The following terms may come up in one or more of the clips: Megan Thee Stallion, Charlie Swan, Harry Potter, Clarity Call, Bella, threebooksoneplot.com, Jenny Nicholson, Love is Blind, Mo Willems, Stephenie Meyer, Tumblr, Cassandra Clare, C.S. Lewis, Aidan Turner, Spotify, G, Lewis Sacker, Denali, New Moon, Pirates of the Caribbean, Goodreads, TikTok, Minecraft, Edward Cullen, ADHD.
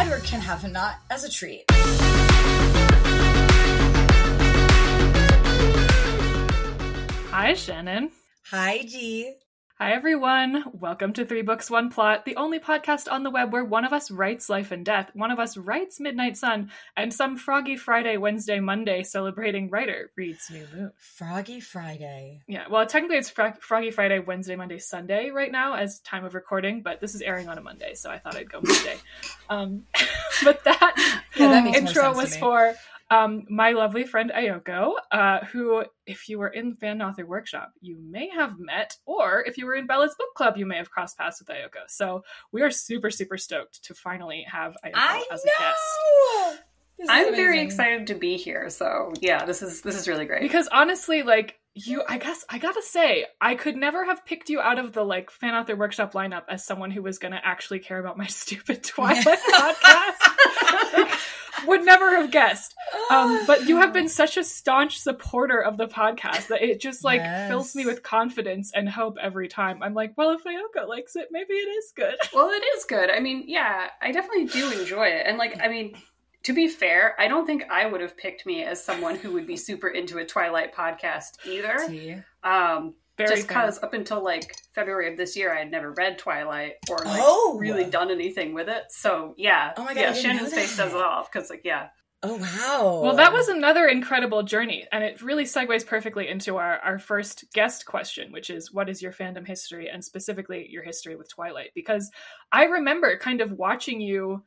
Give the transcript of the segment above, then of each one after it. Edward can have a knot as a treat. Hi, Shannon. Hi, G. Hi, everyone. Welcome to Three Books, One Plot, the only podcast on the web where one of us writes Life and Death, one of us writes Midnight Sun, and some Froggy Friday, Wednesday, Monday celebrating writer reads New Moon. Froggy Friday. Yeah, well, technically it's Froggy Friday, Wednesday, Monday, Sunday right now as time of recording, but this is airing on a Monday, so I thought I'd go Monday. But that, that makes intro was for... my lovely friend Ioco, who, if you were in the fan author workshop, you may have met, or if you were in Bella's book club, you may have crossed paths with Ioco. So we are super, super stoked to finally have Ioco as a guest. I'm very excited to be here. So yeah, this is really great. Because honestly, like I gotta say, I could never have picked you out of the like fan author workshop lineup as someone who was gonna actually care about my stupid Twilight podcast. Would never have guessed, but you have been such a staunch supporter of the podcast that it just like fills me with confidence and hope every time. I'm like, well, if Ioco likes it, maybe it is good. Well, it is good. I mean, yeah, I definitely do enjoy it. And like, I mean, to be fair, I don't think I would have picked me as someone who would be super into a Twilight podcast either. Just because up until like February of this year, I had never read Twilight or like really done anything with it. So yeah, Shannon's face does it all because like Oh wow! Well, that was another incredible journey, and it really segues perfectly into our first guest question, which is, what is your fandom history, and specifically your history with Twilight? Because I remember kind of watching you,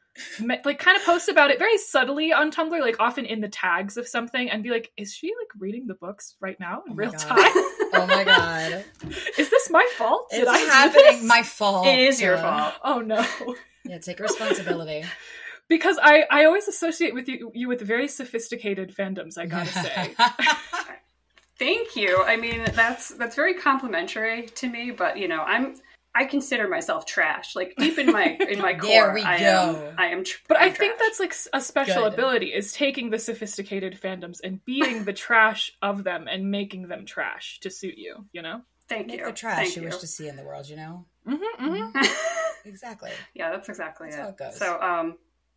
like, kind of post about it very subtly on Tumblr, like often in the tags of something, and be like, "Is she like reading the books right now in real time?" Oh my god! Is this my fault? Did I do this? My fault. It is your fault. Oh no! Yeah, take responsibility. Because I always associate with you with very sophisticated fandoms, I gotta say. Thank you. I mean, that's very complimentary to me, but you know, I consider myself trash. Like deep in my core, there we go. I think that's like a special ability, is taking the sophisticated fandoms and being the trash of them and making them trash to suit you. You know. Thank you. The trash you wish to see in the world. You know. Mm-hmm. Mm-hmm. Exactly. Yeah, that's exactly it. How it goes. So.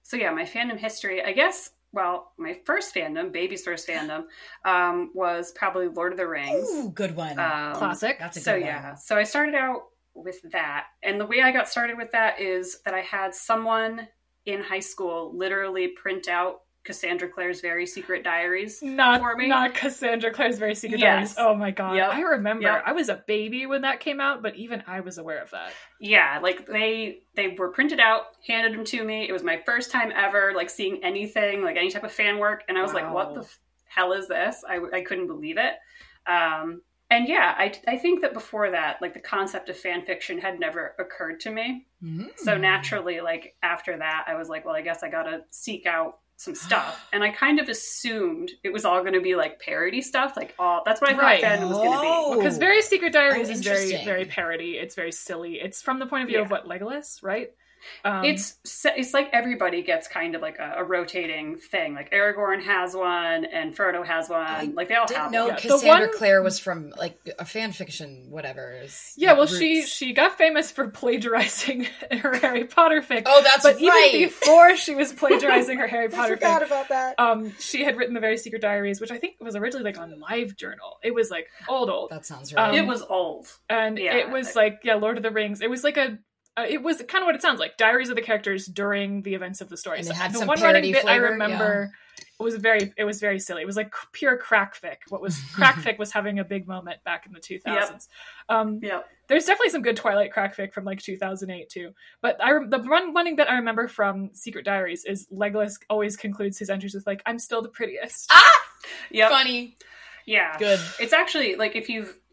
So yeah, my fandom history, I guess, well, my first fandom, baby's first fandom, was probably Lord of the Rings. Ooh, good one. Classic. That's a good one. So yeah, so I started out with that. And the way I got started with that is that I had someone in high school literally print out Cassandra Clare's Very Secret Diaries for me. Not Cassandra Clare's Very Secret Diaries. Oh my god. Yep. I remember. Yep. I was a baby when that came out, but even I was aware of that. Yeah, like they were printed out, handed them to me. It was my first time ever like seeing anything, like any type of fan work, and I was like, what the hell is this? I couldn't believe it. And yeah, I think that before that, like the concept of fan fiction had never occurred to me. Mm-hmm. So naturally, like after that, I was like, well, I guess I got to seek out some stuff, and I kind of assumed it was all going to be like parody stuff, like all that's what I thought fandom was going to be, because Very Secret Diaries is very, very parody. It's very silly. It's from the point of view of what, Legolas, right? It's like everybody gets kind of like a rotating thing. Like Aragorn has one, and Frodo has one. Like they all have one. I didn't know Cassandra Clare was from like a fan fiction, whatever. Yeah, like, well, roots. she got famous for plagiarizing her Harry Potter fic. Oh, that's right. But even before she was plagiarizing her Harry Potter fic, about that. She had written the Very Secret Diaries, which I think was originally like on LiveJournal. It was like old. That sounds right. It was old, and it was like Lord of the Rings. It was like a. It was kind of what it sounds like, diaries of the characters during the events of the story. And so had the one running bit flavor, I remember it was very silly. It was like pure crack fic. Crack fic was having a big moment back in the 2000s. Yep. There's definitely some good Twilight crack fic from like 2008 too. But the one running bit I remember from Secret Diaries is Legolas always concludes his entries with like, I'm still the prettiest. Ah! Yep. Funny. Yeah. Good. It's actually like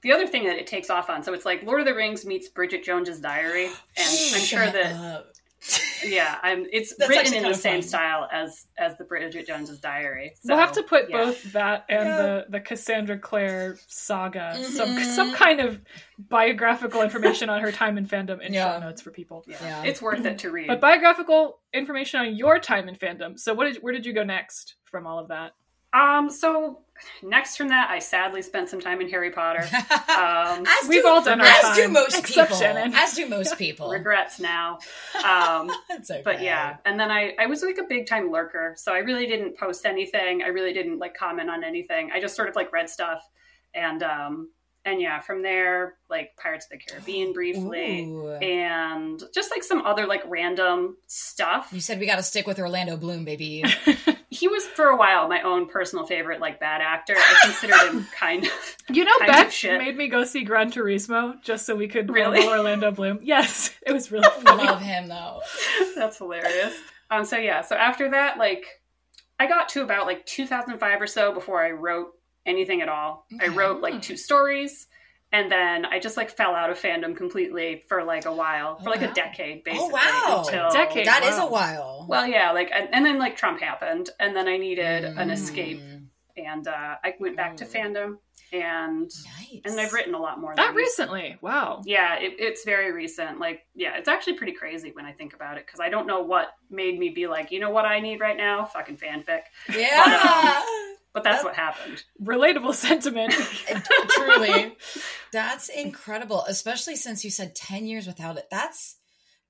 the other thing that it takes off on, so it's like Lord of the Rings meets Bridget Jones's Diary, and I'm sure that, it's written in the same style as the Bridget Jones's Diary. So, we'll have to put both that and the Cassandra Clare saga, some kind of biographical information on her time in fandom in show notes for people. Yeah. Yeah. It's worth it to read. But biographical information on your time in fandom. So where did you go next from all of that? So next from that, I sadly spent some time in Harry Potter. We've all done our time. As do most people. Except Shannon. As do most people. Regrets now. It's okay. But yeah, and then I was like a big time lurker, so I really didn't post anything. I really didn't like comment on anything. I just sort of like read stuff, and yeah, from there, like Pirates of the Caribbean briefly, and just like some other like random stuff. You said we got to stick with Orlando Bloom, baby. He was, for a while, my own personal favorite, like, bad actor. I considered him kind of Beth made me go see Gran Turismo just so we could really Orlando Bloom. Yes, it was really funny. I love him, though. That's hilarious. So, yeah. So, after that, like, I got to about, like, 2005 or so before I wrote anything at all. Okay. I wrote, like, 2 stories. And then I just, like, fell out of fandom completely for, like, a while. For, like, a decade, basically. Oh, wow. A decade. That is a while. Well, yeah. Like, and then, like, Trump happened. And then I needed an escape. And I went back to fandom. And and I've written a lot more. That recently? Wow. Yeah. It's very recent. Like, yeah. It's actually pretty crazy when I think about it. Because I don't know what made me be like, you know what I need right now? Fucking fanfic. Yeah. But that's what happened. Relatable sentiment. Truly. That's incredible. Especially since you said 10 years without it. That's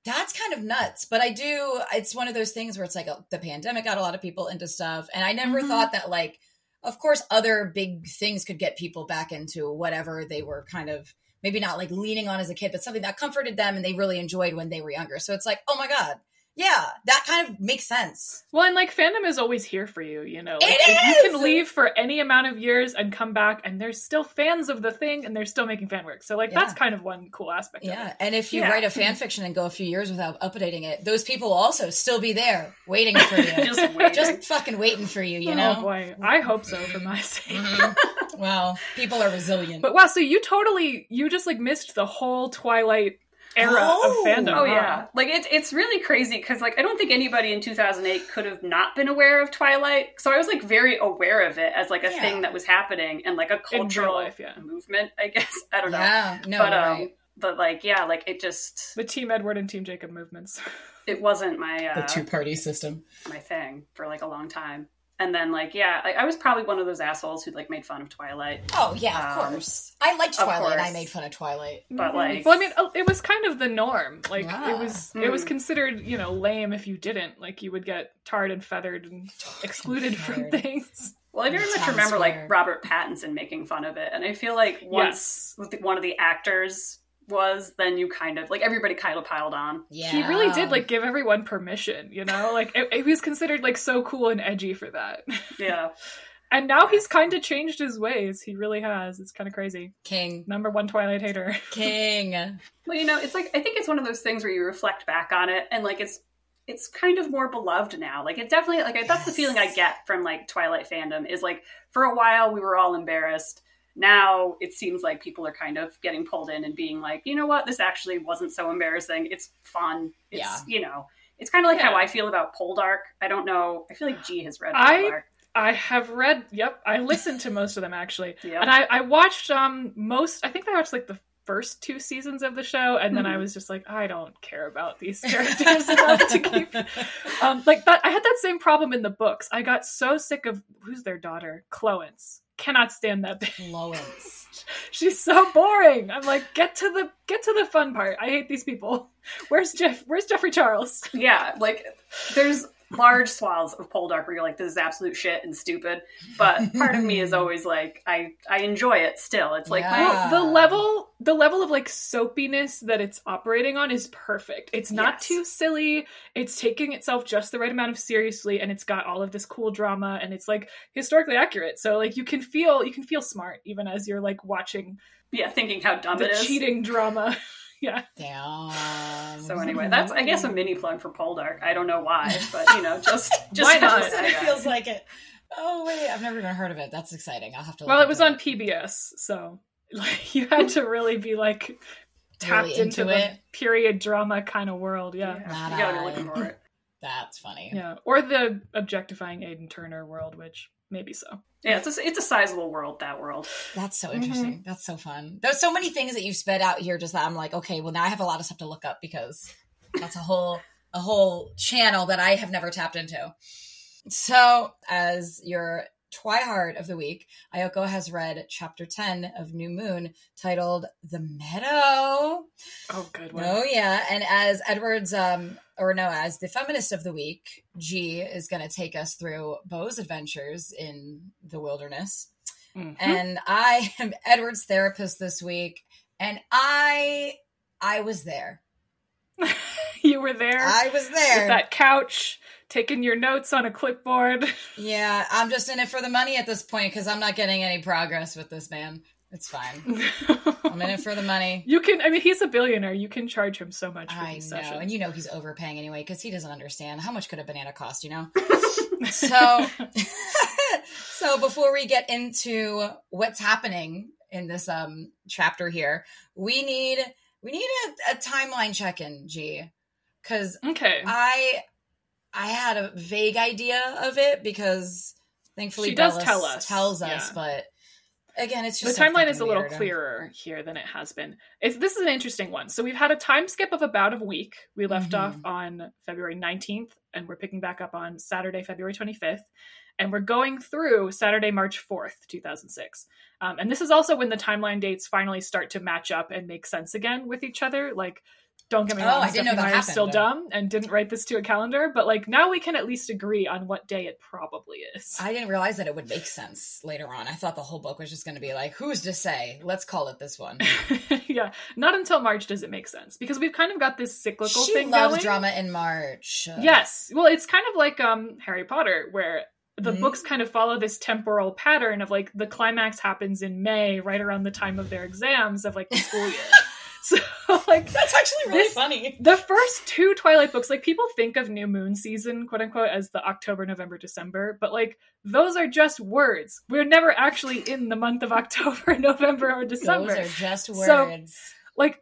kind of nuts. But it's one of those things where it's like the pandemic got a lot of people into stuff. And I never thought that, like, of course, other big things could get people back into whatever they were kind of maybe not like leaning on as a kid, but something that comforted them and they really enjoyed when they were younger. So it's like, oh my God. Yeah, that kind of makes sense. Well, and like fandom is always here for you, you know. Like, if you can leave for any amount of years and come back, and there's still fans of the thing, and they're still making fan work. So, like, that's kind of one cool aspect. Yeah, of it. And if you write a fan fiction and go a few years without updating it, those people will also still be there waiting for you, just fucking waiting for you. You know. Oh boy, I hope so for my sake. Well, people are resilient. But wow, so you just like missed the whole Twilight era of fandom. Oh yeah, like it's really crazy because like I don't think anybody in 2008 could have not been aware of Twilight. So I was like very aware of it as like a thing that was happening and like a cultural life, movement. I guess I don't know. Yeah, no, but right. But like yeah, like it just the Team Edward and Team Jacob movements. It wasn't my the two-party system. My thing for like a long time, and then like I was probably one of those assholes who like made fun of Twilight. Oh yeah, of course. I liked Twilight. I made fun of Twilight. But like, well, I mean, it was kind of the norm. Like, it was considered, you know, lame if you didn't. Like, you would get tarred and feathered and excluded from things. Well, I very much remember like Robert Pattinson making fun of it, and I feel like once one of the actors was, then you kind of like everybody kind of piled on. Yeah, he really did like give everyone permission. You know, like it was considered like so cool and edgy for that. Yeah. And now he's kind of changed his ways. He really has. It's kind of crazy. King. Number one Twilight hater. King. Well, you know, it's like, I think it's one of those things where you reflect back on it and like, it's kind of more beloved now. Like it definitely, like that's the feeling I get from like Twilight fandom is like, for a while we were all embarrassed. Now it seems like people are kind of getting pulled in and being like, you know what, this actually wasn't so embarrassing. It's fun. It's, you know, it's kind of like how I feel about Poldark. I don't know. I feel like G has read Poldark. I have read, I listened to most of them, actually. Yep. And I watched I think I watched, like, the first 2 seasons of the show, and then I was just like, I don't care about these characters enough to keep... like, that, I had that same problem in the books. I got so sick of... Who's their daughter? Cloence. Cannot stand that bitch. Cloence. She's so boring. I'm like, get to the fun part. I hate these people. Where's Jeffrey Charles? Yeah, like, there's... large swaths of Poldark where you're like, this is absolute shit and stupid. But part of me is always like, I enjoy it still. It's like the level of like soapiness that it's operating on is perfect. It's not too silly. It's taking itself just the right amount of seriously, and it's got all of this cool drama, and it's like historically accurate. So like you can feel smart even as you're like watching. Yeah, thinking how dumb it is. Cheating drama. Yeah. Damn. So anyway, that's, I guess, a mini plug for Poldark. I don't know why, but, you know, just why not? It feels like it. Oh, wait, I've never even heard of it. That's exciting. I'll have to look. Well, it was on PBS, so like you had to really be, like, tapped really into the period drama kind of world. Yeah. You gotta be looking for it. That's funny. Yeah. Or the objectifying Aidan Turner world, which... Maybe so. Yeah, it's a sizable world, that world. That's so interesting. Mm-hmm. That's so fun. There's so many things that you've sped out here just that I'm like, okay, well, now I have a lot of stuff to look up because that's a whole channel that I have never tapped into. So as your Twihard of the week, Ioco has read chapter 10 of New Moon titled The Meadow. Oh, good one. Oh, yeah. And as Edward's, as the feminist of the week, G is going to take us through Beau's adventures in the wilderness. Mm-hmm. And I am Edward's therapist this week. And I was there. You were there? I was there. With that couch, taking your notes on a clipboard. Yeah, I'm just in it for the money at this point because I'm not getting any progress with this man. It's fine. I'm in it for the money. You can, he's a billionaire. You can charge him so much for these sessions. I know, and he's overpaying anyway because he doesn't understand how much could a banana cost, So before we get into what's happening in this chapter here, we need a timeline check-in, G, because I had a vague idea of it because thankfully she Bella does tells us, but again, it's just the timeline is a little clearer here than it has been. This is an interesting one. So we've had a time skip of about a week. We left off on February 19th, and we're picking back up on Saturday, February 25th. And we're going through Saturday, March 4th, 2006. And this is also when the timeline dates finally start to match up and make sense again with each other. Like, don't get me wrong, Stephenie Meyer is still dumb and didn't write this to a calendar. But now we can at least agree on what day it probably is. I didn't realize that it would make sense later on. I thought the whole book was just going to be like, who's to say? Let's call it this one. Yeah. Not until March does it make sense. Because we've kind of got this cyclical thing going. She loves drama in March. Yes. Well, it's kind of like Harry Potter, where the books kind of follow this temporal pattern of the climax happens in May, right around the time of their exams of the school year. So that's actually really funny. The first two Twilight books, people think of New Moon season, quote unquote, as the October, November, December, but those are just words. We're never actually in the month of October, November, or December. Those are just words. So,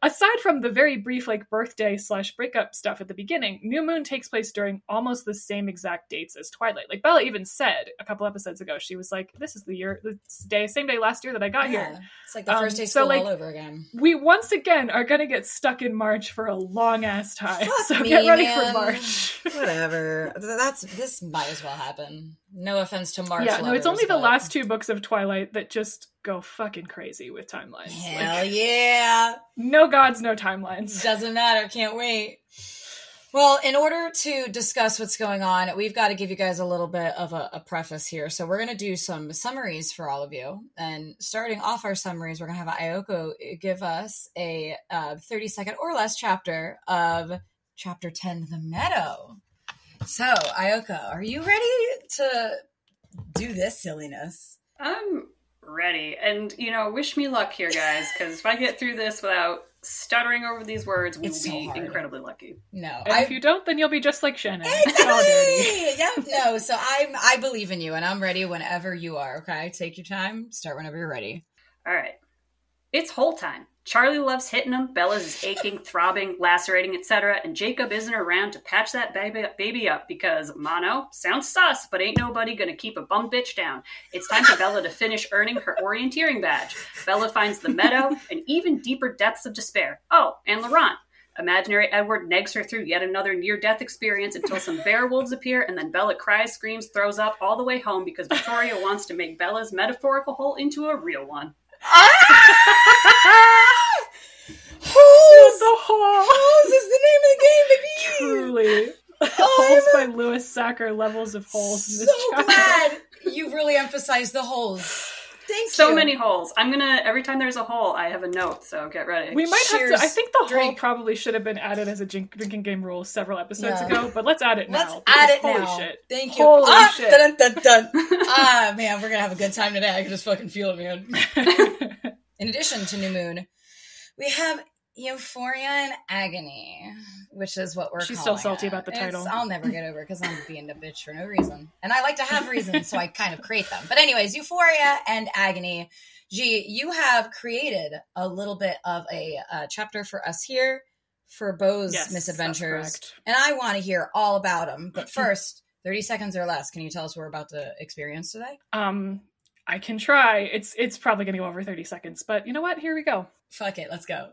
aside from the very brief, birthday / breakup stuff at the beginning, New Moon takes place during almost the same exact dates as Twilight. Bella even said a couple episodes ago, she was like, this is the year, same day last year that I got here. It's the first day school all over again. We once again are going to get stuck in March for a long ass time. Get ready for March. Whatever. This might as well happen. No offense to March. Yeah, lovers, no, it's only the last two books of Twilight that just go fucking crazy with timelines. Hell yeah. No gods, no timelines. Doesn't matter. Can't wait. Well, in order to discuss what's going on, we've got to give you guys a little bit of a preface here. So we're going to do some summaries for all of you. And starting off our summaries, we're going to have Ioco give us a 30-second or less chapter of Chapter 10, The Meadow. So, Ioco, are you ready to do this silliness? I'm ready. And, wish me luck here, guys, because if I get through this without stuttering over these words, we'll be incredibly lucky. No. And if you don't, then you'll be just like Shannon. Exactly! Yeah, no, so I believe in you, and I'm ready whenever you are, okay? Take your time. Start whenever you're ready. All right. It's hole time. Charlie loves hitting him, Bella's is aching, throbbing, lacerating, etc., and Jacob isn't around to patch that baby up because, mono, sounds sus, but ain't nobody gonna keep a bum bitch down. It's time for Bella to finish earning her orienteering badge. Bella finds the meadow and even deeper depths of despair. Oh, and Laurent. Imaginary Edward negs her through yet another near-death experience until some bear wolves appear, and then Bella cries, screams, throws up all the way home because Victoria wants to make Bella's metaphorical hole into a real one. Holes! The Holes is the name of the game, baby! Truly. Holes by Lewis Sacker, levels of holes in this chapter. So glad you really emphasized the holes. Thank you. So many holes. Every time there's a hole, I have a note, so get ready. We might have to, I think the hole probably should have been added as a drinking game rule several episodes ago, but let's add it now. Let's add it now. Holy shit. Thank you. Holy shit. Dun, dun, dun. Man, we're going to have a good time today. I can just fucking feel it, man. In addition to New Moon, we have Euphoria and Agony, which is what we're She's still salty about the title. I'll never get over it because I'm being a bitch for no reason. And I like to have reasons, so I kind of create them. But anyways, Euphoria and Agony. G, you have created a little bit of a chapter for us here for Beau's misadventures. And I want to hear all about them. But first, 30 seconds or less, can you tell us what we're about to experience today? I can try. It's probably going to go over 30 seconds. But you know what? Here we go. Fuck it. Let's go.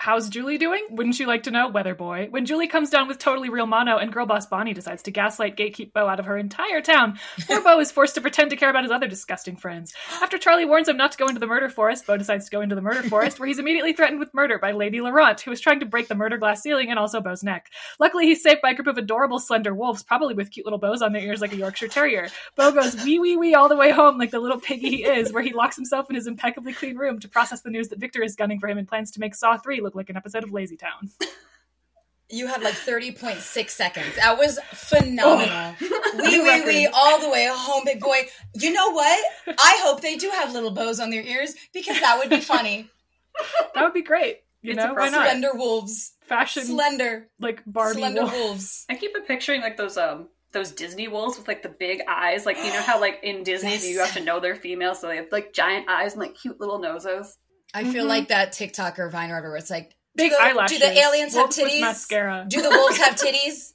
How's Julie doing? Wouldn't you like to know? Weather boy. When Julie comes down with totally real mono and girl boss Bonnie decides to gaslight gatekeep Beau out of her entire town, poor Beau is forced to pretend to care about his other disgusting friends. After Charlie warns him not to go into the murder forest, Beau decides to go into the murder forest, where he's immediately threatened with murder by Lady Laurent, who is trying to break the murder glass ceiling and also Beau's neck. Luckily, he's saved by a group of adorable slender wolves, probably with cute little bows on their ears like a Yorkshire Terrier. Beau goes wee wee wee all the way home like the little piggy he is, where he locks himself in his impeccably clean room to process the news that Victor is gunning for him and plans to make Saw 3 look like an episode of Lazy Town. You had like 30.6 seconds. That was phenomenal. Oh. Wee, wee, wee, all the way home, big boy. You know what? I hope they do have little bows on their ears because that would be funny. That would be great. You know, why not? Slender wolves. Fashion. Slender. Like Barbie slender wolves. I keep picturing like those Disney wolves with like the big eyes. Like, you know how like in Disney yes. you have to know they're female, so they have like giant eyes and like cute little noses. I feel like that TikToker Vine writer where it's like, big eyelashes. Do the aliens wolves have titties? Mascara. Do the wolves have titties?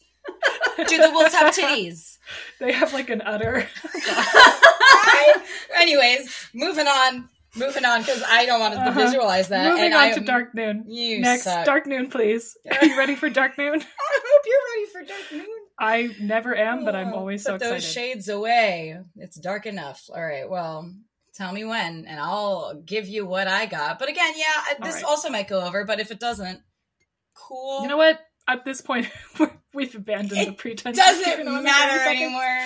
Do the wolves have titties? They have like an udder. Anyways, moving on because I don't want to visualize that. Moving and on to Dark Moon. You next, suck. Dark Moon, please. Are you ready for Dark Moon? I hope you're ready for Dark Moon. I never am, but I'm always so excited. Put those shades away. It's dark enough. All right, well... Tell me when, and I'll give you what I got. But again, yeah, this also might go over, but if it doesn't, cool. You know what? At this point, we've abandoned the pretense. It doesn't matter anymore.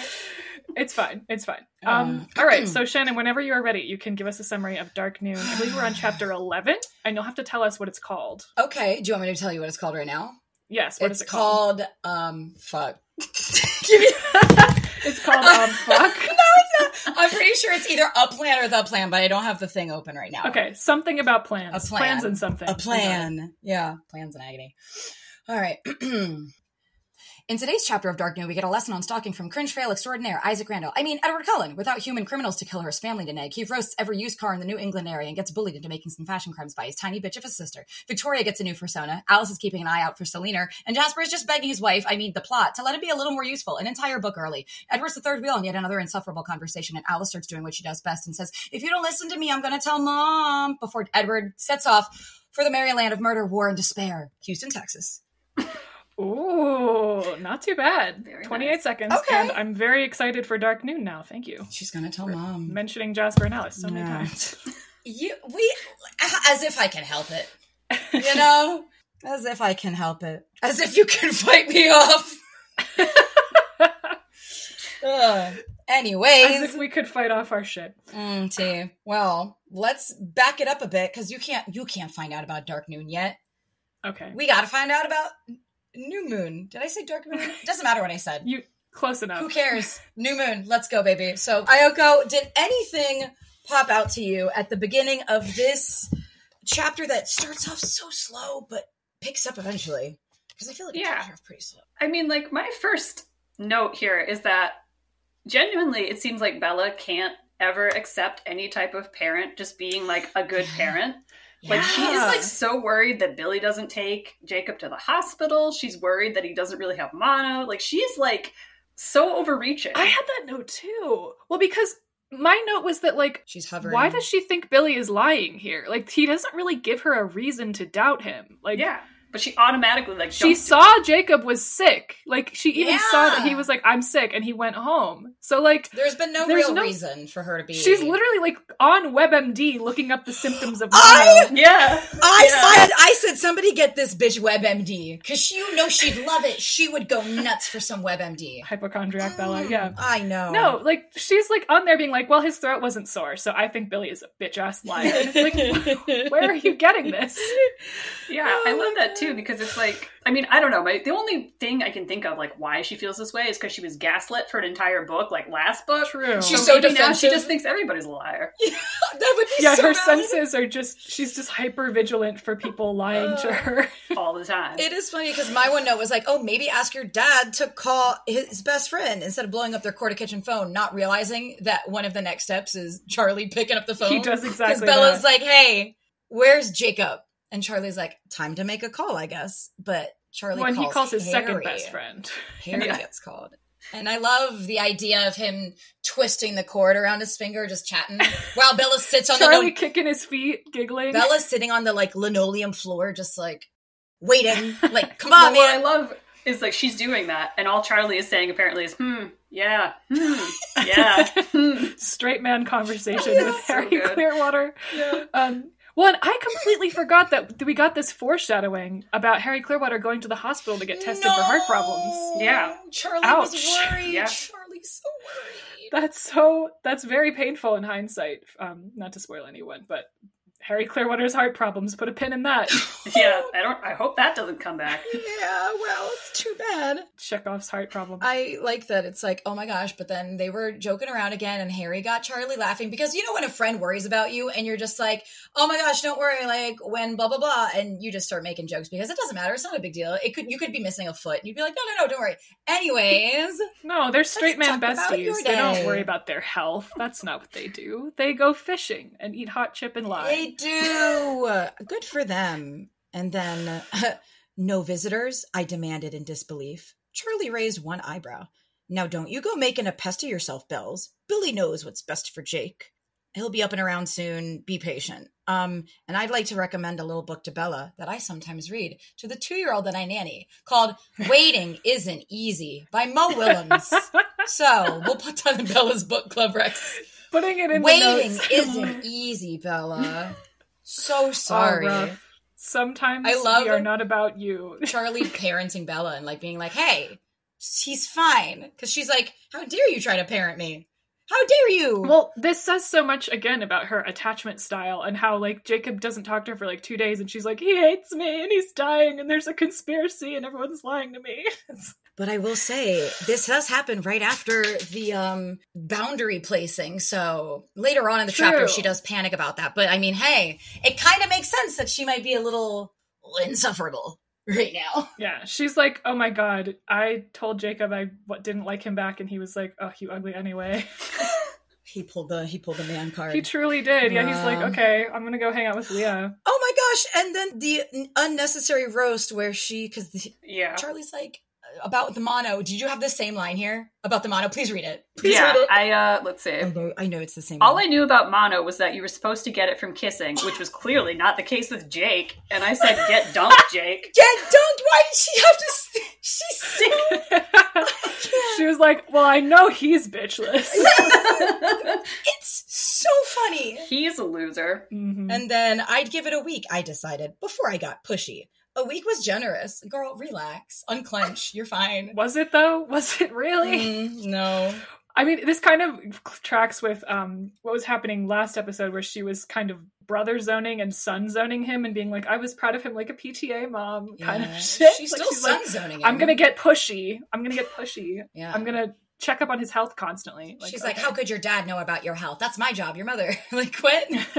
It's fine. It's fine. All right. So, Shannon, whenever you are ready, you can give us a summary of Dark Moon. I believe we're on chapter 11, and you'll have to tell us what it's called. Okay. Do you want me to tell you what it's called right now? Yes. What is it called? It's called, fuck. It's called, fuck. I'm pretty sure it's either A Plan or The Plan, but I don't have the thing open right now. Okay, something about plans. A plan. Plans and something. A plan. Yeah, plans and agony. All right. In today's chapter of Dark Moon, we get a lesson on stalking from cringe fail extraordinaire Isaac Randall. I mean, Edward Cullen. Without human criminals to kill her, his family to nag, he roasts every used car in the New England area and gets bullied into making some fashion crimes by his tiny bitch of a sister. Victoria gets a new persona, Alice is keeping an eye out for Selena, and Jasper is just begging his wife, I mean the plot, to let it be a little more useful, an entire book early. Edward's the third wheel in yet another insufferable conversation, and Alice starts doing what she does best and says, if you don't listen to me, I'm going to tell Mom, before Edward sets off for the merry land of murder, war, and despair. Houston, Texas. Ooh, not too bad. Very 28 nice. Seconds. Okay. And I'm very excited for Dark Moon now. Thank you. She's going to tell Mom. Mentioning Jasper and Alice so many times. We as if I can help it. You know? As if I can help it. As if you can fight me off. Anyways. As if we could fight off our shit. Well, let's back it up a bit because you can't find out about Dark Moon yet. Okay. We got to find out about... New Moon. Did I say Dark Moon? Doesn't matter what I said. You close enough. Who cares? New Moon. Let's go, baby. So, Ioco, did anything pop out to you at the beginning of this chapter that starts off so slow but picks up eventually? Because I feel like it starts off pretty slow. I mean, like, my first note here is that genuinely it seems like Bella can't ever accept any type of parent just being, like, a good parent. Yeah. Like, she is, like, so worried that Billy doesn't take Jacob to the hospital. She's worried that he doesn't really have mono. Like, she's, like, so overreaching. I had that note, too. Well, because my note was that, like, she's hovering. Why does she think Billy is lying here? Like, he doesn't really give her a reason to doubt him. Like, yeah. But she automatically, like, she saw Jacob was sick. Like, she even saw that he was like, I'm sick, and he went home. So, like... There's been no real reason for her to be... She's literally, like, on WebMD looking up the symptoms of... I said, somebody get this bitch WebMD. Because you know she'd love it. She would go nuts for some WebMD. Hypochondriac Bella, yeah. I know. No, like, she's, like, on there being like, well, his throat wasn't sore, so I think Billy is a bitch-ass liar. It's like, where are you getting this? Yeah, I love that, too, because it's like, I mean, I don't know. The only thing I can think of, like, why she feels this way is because she was gaslit for an entire book, like last book. True. She's so defensive. Now she just thinks everybody's a liar. Yeah, that would be so her bad. Senses are just, she's just hyper vigilant for people lying to her all the time. It is funny because my one note was like, oh, maybe ask your dad to call his best friend instead of blowing up their Court of Kitchen phone, not realizing that one of the next steps is Charlie picking up the phone. He does exactly that. Because Bella's like, hey, where's Jacob? And Charlie's like, time to make a call, I guess. But Charlie calls Harry. When he calls his second best friend. Harry gets called. And I love the idea of him twisting the cord around his finger, just chatting while Bella sits on Charlie kicking his feet, giggling. Bella's sitting on the linoleum floor, just waiting. Come on, man. What I love is she's doing that, and all Charlie is saying apparently is yeah, yeah, straight man conversation with Harry Clearwater. Yeah. Well, and I completely forgot that we got this foreshadowing about Harry Clearwater going to the hospital to get tested for heart problems. Yeah. Charlie was worried. Yeah. Charlie's so worried. That's very painful in hindsight. Not to spoil anyone, but Harry Clearwater's heart problems, put a pin in that. Yeah, I hope that doesn't come back. Yeah, well, it's too bad. Chekhov's heart problem. I like that it's oh my gosh, but then they were joking around again and Harry got Charlie laughing because you know when a friend worries about you and you're just oh my gosh, don't worry, when blah, blah, blah, and you just start making jokes because it doesn't matter, it's not a big deal. You could be missing a foot and you'd be no, don't worry. Anyways. No, they're straight man besties. They don't worry about their health. That's not what they do. They go fishing and eat hot chip and lime. They do. Good for them. And then, no visitors, I demanded in disbelief. Charlie raised one eyebrow. Now don't you go making a pest of yourself, Bells. Billy knows what's best for Jake. He'll be up and around soon. Be patient. And I'd like to recommend a little book to Bella that I sometimes read to the 2-year-old that I nanny called Waiting Isn't Easy by Mo Willems. So we'll put that in Bella's book club, Rex. Putting it in Waiting the isn't easy, Bella. So sorry. Sometimes we are not about you. Charlie parenting Bella and being hey, he's fine. Because she's how dare you try to parent me? How dare you? Well, this says so much again about her attachment style and how Jacob doesn't talk to her for 2 days and she's he hates me and he's dying and there's a conspiracy and everyone's lying to me. But I will say, this does happen right after the boundary placing. So later on in the chapter, she does panic about that. But I mean, hey, it kind of makes sense that she might be a little insufferable right now. Yeah, she's oh my God, I told Jacob I didn't like him back. And he was oh, you ugly anyway. He pulled the man card. He truly did. Yeah, he's okay, I'm going to go hang out with Leah. Oh my gosh. And then the unnecessary roast where Charlie's about the mono, did you have the same line here about the mono? Please read it. Read it. I let's see. I know it's the same. All line. I knew about mono was that you were supposed to get it from kissing, which was clearly not the case with Jake. And I said, "Get dunked, Jake." Get dunked. Why did she have to? She's sick. She was "Well, I know he's bitchless." It's so funny. He's a loser. Mm-hmm. And then I'd give it a week. I decided before I got pushy. A week was generous. Girl, relax. Unclench. You're fine. Was it, though? Was it really? No. I mean, this kind of tracks with what was happening last episode where she was kind of brother zoning and son zoning him and being I was proud of him like a PTA mom kind of shit. She's son zoning him. I'm going to get pushy. Yeah. I'm going to check up on his health constantly. She's okay. How could your dad know about your health? That's my job. Your mother. Quit.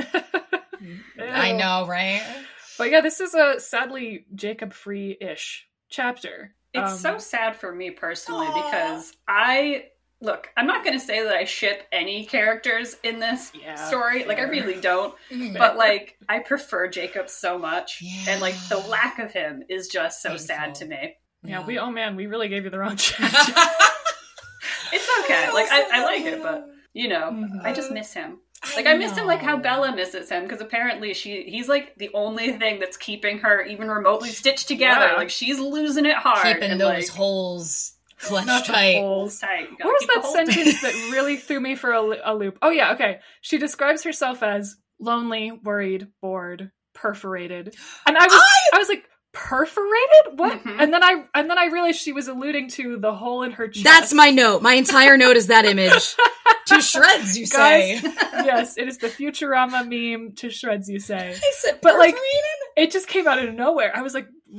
I know, right? But yeah, this is a sadly Jacob-free-ish chapter. It's so sad for me personally because I'm not going to say that I ship any characters in this story. Fair. I really don't. But I prefer Jacob so much. Yeah. And the lack of him is just so painful. Sad to me. Yeah, we really gave you the wrong chapter. It's okay. I like it, but I just miss him. I miss him how Bella misses him, because apparently he's the only thing that's keeping her even remotely stitched together. Yeah. She's losing it hard. Keeping and, those holes clutched tight. Where's that sentence that really threw me for a loop? Oh yeah, okay. She describes herself as lonely, worried, bored, perforated. And I was perforated? What? Mm-hmm. And then I realized she was alluding to the hole in her chest. That's my note. My entire note is that image. To shreds, you guys, say. Yes, it is the Futurama meme, to shreds, you say. I said, but it just came out of nowhere. I was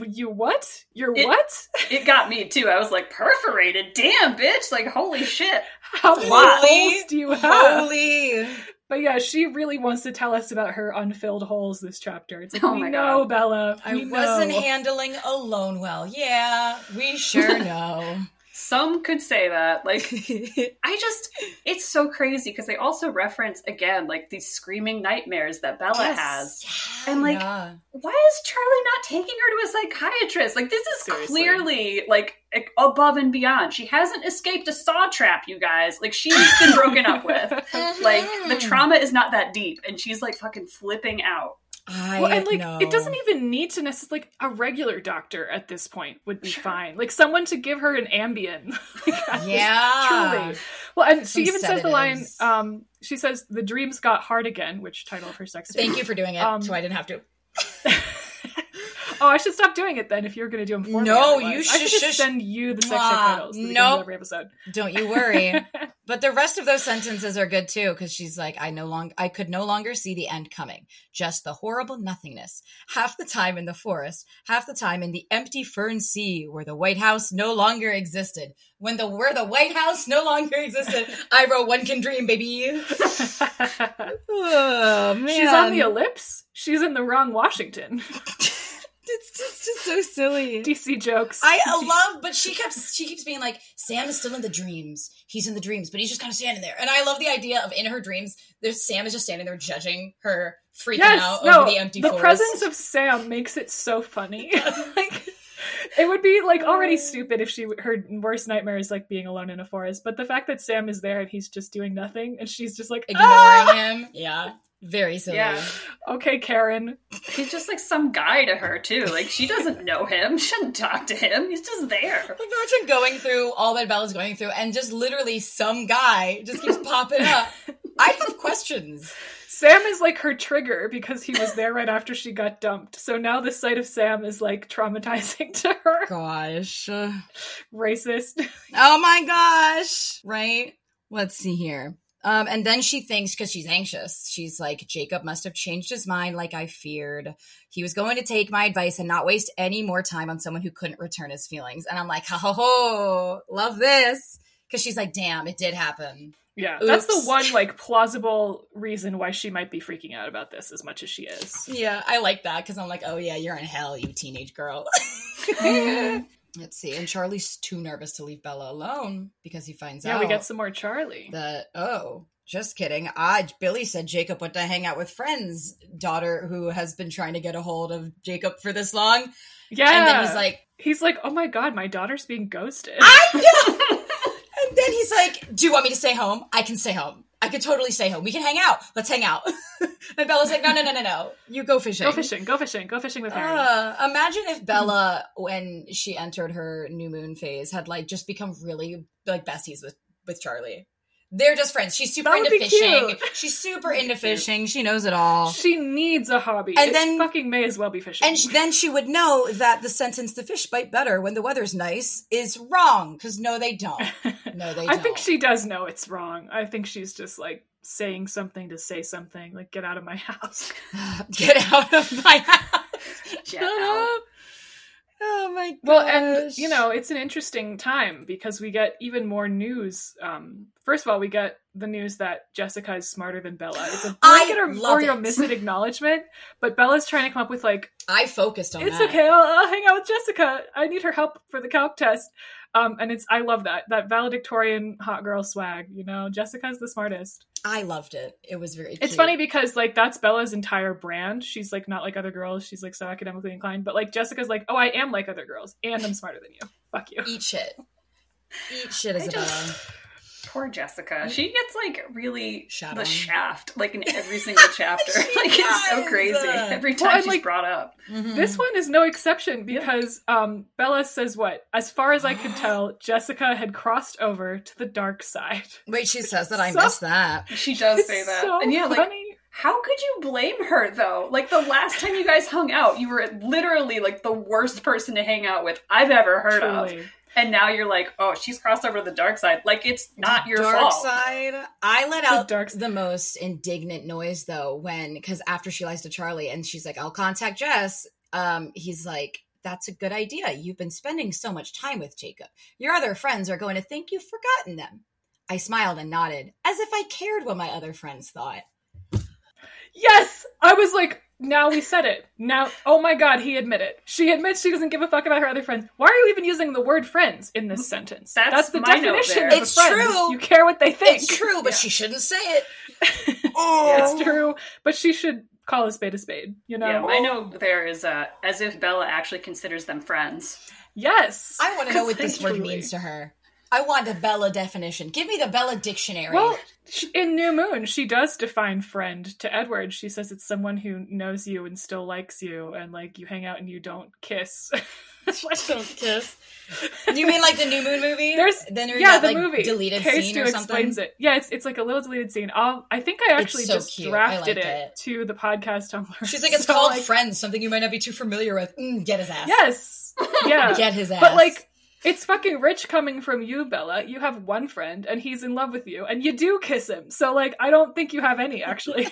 you what? You're it, what? It got me too. I was perforated. Damn, bitch. Holy shit. How many holes do you have? Holy. But yeah, she really wants to tell us about her unfilled holes this chapter. It's oh we know, God. Bella. I wasn't handling alone well. Yeah, we sure know. Some could say that. Like, it's so crazy because they also reference, again, like these screaming nightmares that Bella has. Yeah, and, like, why is Charlie not taking her to a psychiatrist? Like, this is clearly, like, above and beyond. She hasn't escaped a saw trap, you guys. Like, she's been broken up with. Like, the trauma is not that deep. And she's, like, fucking flipping out. I know. It doesn't even need to necessarily, like, a regular doctor at this point would be fine. Like, someone to give her an Ambien. Truly. Well, and she even says the line, she says, "The dreams got hard again," which title of her sex tape. Thank you for doing it, so I didn't have to. Oh, I should stop doing it then if you're going to do them for me. No, you should. I should just send you the sex tape titles at the end of every episode. Don't you worry. But the rest of those sentences are good too, because she's like, I could no longer see the end coming. Just the horrible nothingness. Half the time in the forest, half the time in the empty fern sea where the White House no longer existed. Where the White House no longer existed, I wrote "One Can Dream," baby. Oh, man. She's on the ellipse. She's in the wrong Washington. It's just so silly. DC jokes. I love, but she keeps being like, Sam is still in the dreams. He's in the dreams, but he's just kind of standing there. And I love the idea of in her dreams, Sam is just standing there judging her, freaking out over the empty forest. The presence of Sam makes it so funny. Like, it would be like already stupid if her worst nightmare is like being alone in a forest. But the fact that Sam is there and he's just doing nothing, and she's just like ignoring him. Yeah. Very silly. Yeah. Okay, Karen. He's just like some guy to her, too. Like, she doesn't know him. She shouldn't talk to him. He's just there. Like, imagine going through all that Bella's going through and just literally some guy just keeps popping up. I have questions. Sam is like her trigger because he was there right after she got dumped. So now the sight of Sam is like traumatizing to her. Gosh. Racist. Oh my gosh. Right? Let's see here. And then she thinks, because she's anxious, she's like, Jacob must have changed his mind like I feared. He was going to take my advice and not waste any more time on someone who couldn't return his feelings. And I'm like, ha ho ho, love this. Because she's like, damn, it did happen. Yeah, Oops. That's the one, like, plausible reason why she might be freaking out about this as much as she is. Yeah, I like that, because I'm like, oh yeah, you're in hell, you teenage girl. Let's see. And Charlie's too nervous to leave Bella alone because he finds out. Yeah, we get some more Charlie. Just kidding. Billy said Jacob went to hang out with friends' daughter who has been trying to get a hold of Jacob for this long. Yeah. And then he's like, oh my God, my daughter's being ghosted. I know. And then he's like, do you want me to stay home? I can stay home. I could totally stay home. We can hang out. Let's hang out. And Bella's like, no. You go fishing. Go fishing with Harry. Imagine if Bella, when she entered her new moon phase, had like just become really like besties with Charlie. They're just friends. She's super into fishing. She's super into fishing. She knows it all. She needs a hobby. And then fucking may as well be fishing. And then she would know that the sentence, "the fish bite better when the weather's nice," is wrong. Because no, they don't. I think she does know it's wrong. I think she's just like saying something to say something. Like, get out of my house. Shut up. Oh my gosh. Well, and, you know, it's an interesting time because we get even more news. First of all, we get the news that Jessica is smarter than Bella. It's a blanket or you'll miss it acknowledgement, but Bella's trying to come up with like... I focused on that. It's okay, I'll hang out with Jessica. I need her help for the calc test. And I love that valedictorian hot girl swag, you know, Jessica's the smartest. I loved it. It was very cute. It's funny because like that's Bella's entire brand. She's like not like other girls. She's like so academically inclined, but like Jessica's like, oh, I am like other girls and I'm smarter than you. Fuck you. Eat shit as a Bella. Poor Jessica. She gets like really the shaft like in every single chapter. Like it's so crazy. Every time she's like, brought up. Mm-hmm. This one is no exception because Bella says what? As far as I could tell, Jessica had crossed over to the dark side. Wait, she says that I missed that. She does say that. So and yeah, funny. Like how could you blame her though? Like the last time you guys hung out, you were literally like the worst person to hang out with I've ever heard of. And now you're like, oh, she's crossed over to the dark side. Like, it's not your fault. Dark side. I let out the most indignant noise, though, because after she lies to Charlie and she's like, I'll contact Jess. He's like, that's a good idea. You've been spending so much time with Jacob. Your other friends are going to think you've forgotten them. I smiled and nodded as if I cared what my other friends thought. Yes! I was like, Now we said it. Now, oh my God, he admitted it. She admits she doesn't give a fuck about her other friends. Why are you even using the word friends in this sentence? That's the definition of it's a friend. True. You care what they think. It's true, but she shouldn't say it. Oh. It's true, but she should call a spade, you know? Yeah, I know there is as if Bella actually considers them friends. Yes. I want to know what this word means to her. I want a Bella definition. Give me the Bella dictionary. Well, in New Moon, she does define friend to Edward. She says it's someone who knows you and still likes you, and like you hang out and you don't kiss. Don't kiss. You mean like the New Moon movie? Movie deleted Case scene or something. Explains it. Yeah, it's like a little deleted scene. I think I actually just drafted it to the podcast Tumblr. She's like, it's so called like, friends, something you might not be too familiar with. Get his ass. Yes. Yeah. Get his ass. But like. It's fucking rich coming from you, Bella. You have one friend, and he's in love with you, and you do kiss him. So, like, I don't think you have any, actually.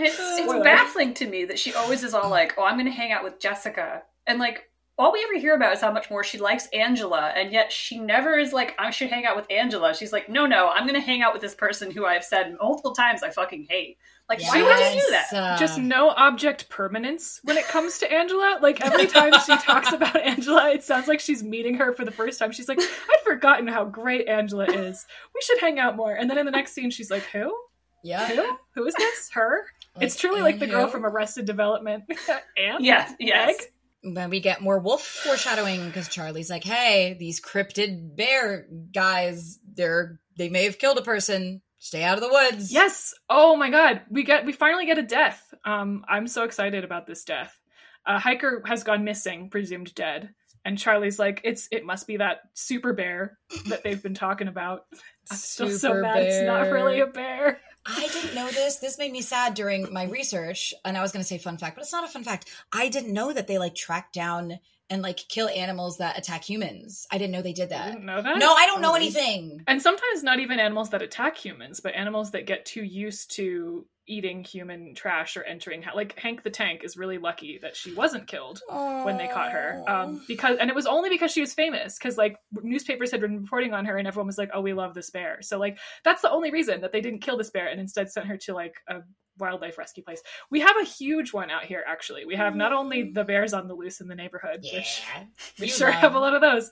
It's baffling to me that she always is all like, oh, I'm going to hang out with Jessica. And, like, all we ever hear about is how much more she likes Angela, and yet she never is like, I should hang out with Angela. She's like, no, I'm going to hang out with this person who I've said multiple times I fucking hate. Like, why would you do that? Just no object permanence when it comes to Angela. Like, every time she talks about Angela, it sounds like she's meeting her for the first time. She's like, I've forgotten how great Angela is. We should hang out more. And then in the next scene, she's like, who? Yeah. Who? Who is this? Her? Like, it's truly like the girl from Arrested Development. And? Yeah. Yes. Egg? Then we get more wolf foreshadowing because Charlie's like, hey, these cryptid bear guys, they may have killed a person. Stay out of the woods. Yes. Oh my God. We finally get a death. I'm so excited about this death. A hiker has gone missing, presumed dead. And Charlie's like, it must be that super bear that they've been talking about. I'm still so mad bear. It's not really a bear. I didn't know this. This made me sad during my research. And I was going to say fun fact, but it's not a fun fact. I didn't know that they like track down and like kill animals that attack humans. I didn't know they did that. You didn't know that? No, I don't know anything. And sometimes not even animals that attack humans, but animals that get too used to eating human trash or entering. Like Hank the Tank is really lucky that she wasn't killed when they caught her, because it was only because she was famous. Because like newspapers had been reporting on her, and everyone was like, "Oh, we love this bear." So like that's the only reason that they didn't kill this bear and instead sent her to like a wildlife rescue place. We have a huge one out here, actually. We have not only the bears on the loose in the neighborhood, which we sure have a lot of those,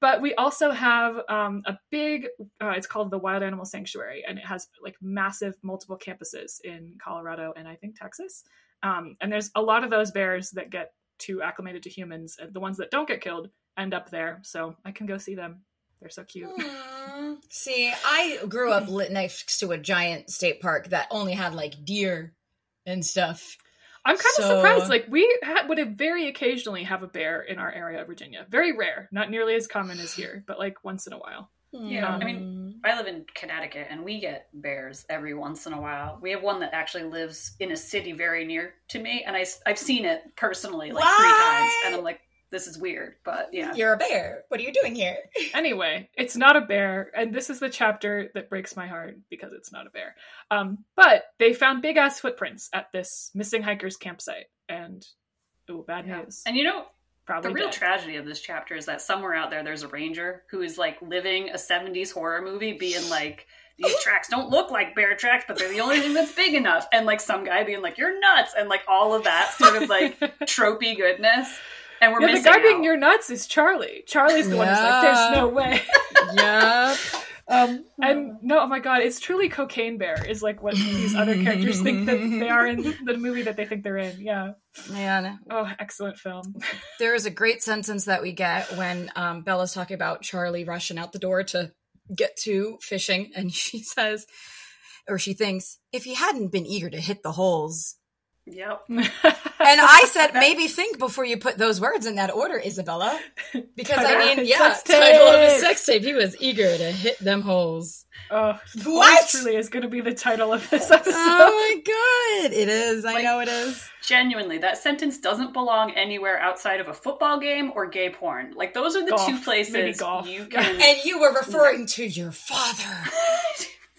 but we also have a big, it's called the Wild Animal Sanctuary, and it has like massive multiple campuses in Colorado and I think Texas, and there's a lot of those bears that get too acclimated to humans, and the ones that don't get killed end up there, so I can go see them. They're so cute. Aww. See, I grew up next to a giant state park that only had like deer and stuff. I'm kind of surprised. Like we would have very occasionally have a bear in our area of Virginia. Very rare. Not nearly as common as here, but like once in a while. Yeah. I mean, I live in Connecticut and we get bears every once in a while. We have one that actually lives in a city very near to me. And I've seen it personally like 3 times. And I'm like, this is weird, but yeah. You're a bear. What are you doing here? Anyway, it's not a bear, and this is the chapter that breaks my heart because it's not a bear. But they found big-ass footprints at this missing hiker's campsite, and bad news. And you know, probably the real tragedy of this chapter is that somewhere out there, there's a ranger who is like living a 70s horror movie, being like, these tracks don't look like bear tracks, but they're the only thing that's big enough. And like some guy being like, you're nuts, and like all of that sort of like tropey goodness. And we're missing the guy being your nuts is Charlie. Charlie's the one who's like, there's no way. Yeah. And no, oh my God, it's truly Cocaine Bear is like what these other characters think that they are in the movie that they think they're in. Yeah. Man. Oh, excellent film. There is a great sentence that we get when Bella's talking about Charlie rushing out the door to get to fishing. And she says, or she thinks, if he hadn't been eager to hit the holes. Yep. And I said, maybe think before you put those words in that order, Isabella. Because, I mean, yeah, title of his sex tape, he was eager to hit them holes. Oh, what? Truly is going to be the title of this episode. Oh, my God. It is. I know it is. Genuinely, that sentence doesn't belong anywhere outside of a football game or gay porn. Like, those are the two places you can... And you were referring to your father.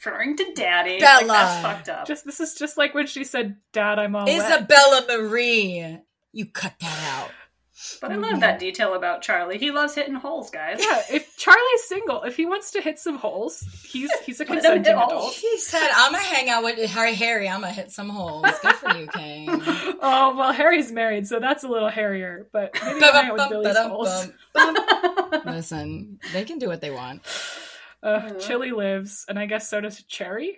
Referring to Daddy. Bella. Like, that's fucked up. This is just like when she said, Dad, I'm all wet. Isabella Marie. You cut that out. But I love that detail about Charlie. He loves hitting holes, guys. Yeah, if Charlie's single, if he wants to hit some holes, he's a consenting adult. He said, I'm going to hang out with Harry, I'm going to hit some holes. Good for you, Kane. Oh, well, Harry's married, so that's a little hairier, but maybe I'll hang out with Billy's holes. Listen, they can do what they want. Chili lives, and I guess so does Cherry.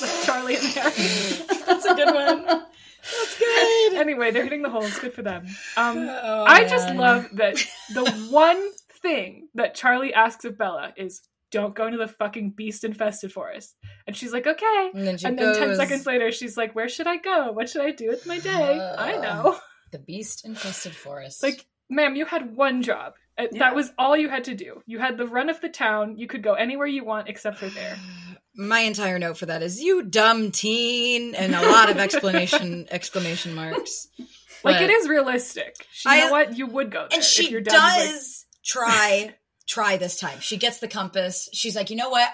Like Charlie and Harry. That's a good one. That's good. Anyway, they're hitting the holes. Good for them. I just love that the one thing that Charlie asks of Bella is, don't go into the fucking beast-infested forest. And she's like, okay. And then 10 seconds later, she's like, where should I go? What should I do with my day? I know. The beast-infested forest. Like, ma'am, you had one job. That was all you had to do. You had the run of the town. You could go anywhere you want except for there. My entire note for that is, you dumb teen, and a lot of exclamation marks. But like, it is realistic. You know what? You would go there. And she does try this time. She gets the compass. She's like, you know what?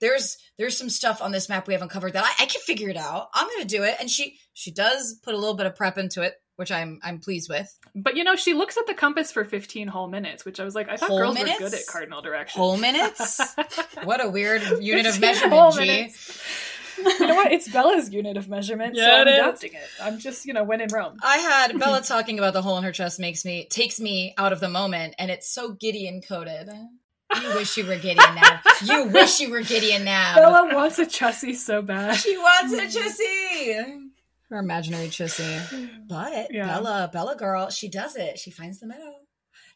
There's some stuff on this map we haven't covered that I can figure it out. I'm going to do it. And she does put a little bit of prep into it, which I'm pleased with. But, you know, she looks at the compass for 15 whole minutes, which I was like, I thought girls were good at cardinal directions. Whole minutes? What a weird unit of measurement, G. You know what? It's Bella's unit of measurement, so I'm adopting it. I'm just, when in Rome. I had Bella talking about the hole in her chest takes me out of the moment, and it's so Gideon-coded. You wish you were Gideon now. You wish you were Gideon now. Bella wants a chessie so bad. She wants a chessie! Her imaginary chissy. But Bella girl, she does it. She finds the meadow.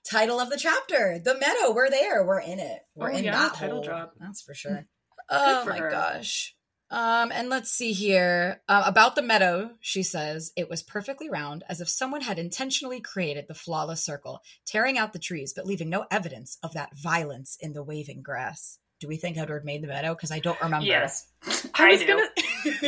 Title of the chapter, The Meadow. We're there. We're in it. We're in that title hole. Drop. That's for sure. Oh, my gosh. And let's see here. About the meadow, she says, it was perfectly round, as if someone had intentionally created the flawless circle, tearing out the trees, but leaving no evidence of that violence in the waving grass. Do we think Edward made the meadow? Because I don't remember. Yes, I do.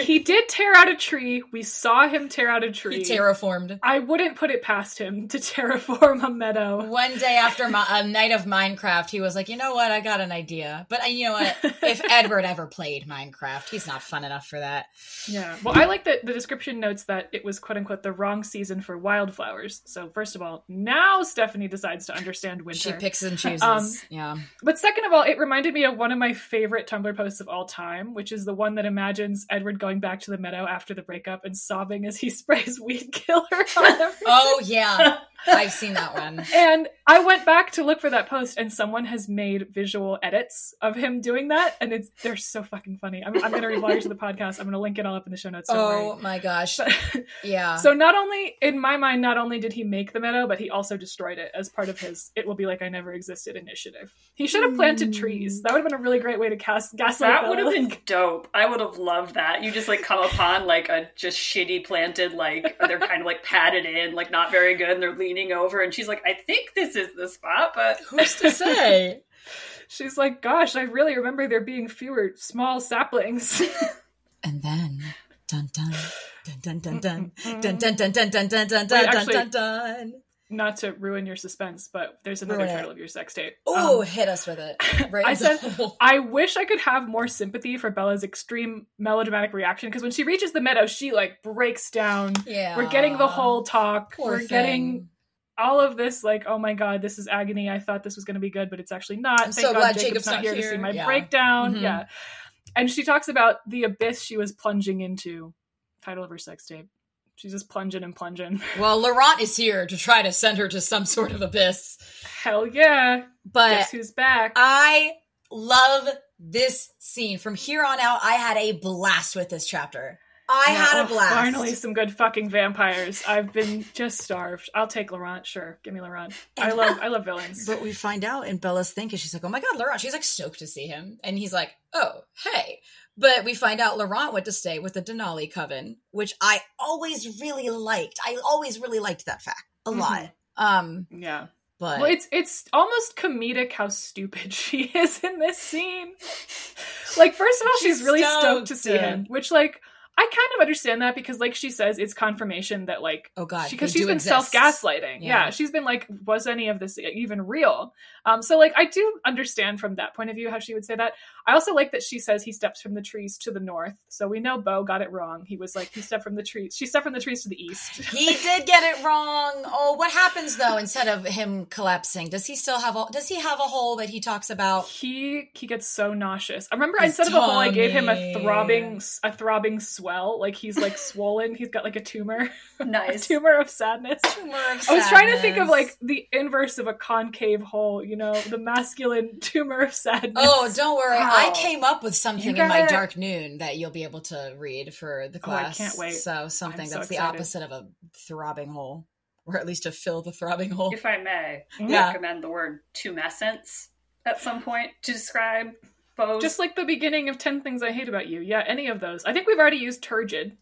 He did tear out a tree. We saw him tear out a tree. He terraformed. I wouldn't put it past him to terraform a meadow. One day after a night of Minecraft, he was like, you know what? I got an idea. But you know what? If Edward ever played Minecraft, he's not fun enough for that. Yeah. Well, I like that the description notes that it was, quote unquote, the wrong season for wildflowers. So first of all, now Stephenie decides to understand winter. She picks and chooses. But second of all, it reminded me of one of my favorite Tumblr posts of all time, which is the one that imagines Edward going back to the meadow after the breakup and sobbing as he sprays weed killer on everything. Oh yeah, I've seen that one. And I went back to look for that post, and someone has made visual edits of him doing that, and they're so fucking funny. I'm going to revlog to the podcast. I'm going to link it all up in the show notes. Oh my gosh. But, yeah. So in my mind, not only did he make the meadow, but he also destroyed it as part of his "It Will Be Like I Never Existed" initiative. He should have planted trees. That would have been a really great way to gaslight. That would have been dope. I would have loved that. You just come upon a just shitty planted, they're kind of padded in, not very good, and they're leaning over, and she's like, I think this is the spot, but who's to say? She's like, gosh, I really remember there being fewer small saplings. And then dun dun dun dun dun dun dun dun dun dun dun dun dun dun. Not to ruin your suspense, but there's another title of your sex tape. Oh, hit us with it. Right. I said, I wish I could have more sympathy for Bella's extreme melodramatic reaction, because when she reaches the meadow, she breaks down. Yeah. We're getting the whole talk. We're getting all of this, oh my God, this is agony. I thought this was going to be good, but it's actually not. I'm so glad Jacob's not here to see my breakdown. Mm-hmm. Yeah. And she talks about the abyss she was plunging into. Title of her sex tape. She's just plunging and plunging. Well, Laurent is here to try to send her to some sort of abyss. Hell yeah. But guess who's back? I love this scene. From here on out, I had a blast with this chapter. I had a blast. Finally, some good fucking vampires. I've been just starved. I'll take Laurent. Sure. Give me Laurent. I love villains. But we find out in Bella's thing, because she's like, oh my God, Laurent. She's stoked to see him. And he's like, oh, hey. But we find out Laurent went to stay with the Denali Coven, which I always really liked. I always really liked that fact a lot. Yeah. But well, it's almost comedic how stupid she is in this scene. First of all, she's really stoked to see him, which I kind of understand that because, like she says, it's confirmation that, like, oh god, because she's been self-gaslighting. Yeah, she's been like, was any of this even real? So, like, I do understand from that point of view how she would say that. I also like that she says he steps from the trees to the north. So we know Beau got it wrong. He was like, he stepped from the trees. She stepped from the trees to the east. He did get it wrong. Oh, what happens though? Instead of him collapsing, does he still have? Does he have a hole that he talks about? He gets so nauseous. I remember instead of a hole, I gave him a throbbing swell. Like he's like swollen. He's got like a tumor. Nice. A tumor of sadness. I was trying to think of like the inverse of a concave hole. You know, the masculine tumor of sadness. Oh, don't worry. Wow. I came up with something in my dark noon that you'll be able to read for the class. Oh, I can't wait. So something that's the opposite of a throbbing hole, or at least to fill the throbbing hole. If I may recommend the word tumescence at some point to describe Beau's. Just like the beginning of 10 Things I Hate About You. Yeah, any of those. I think we've already used turgid.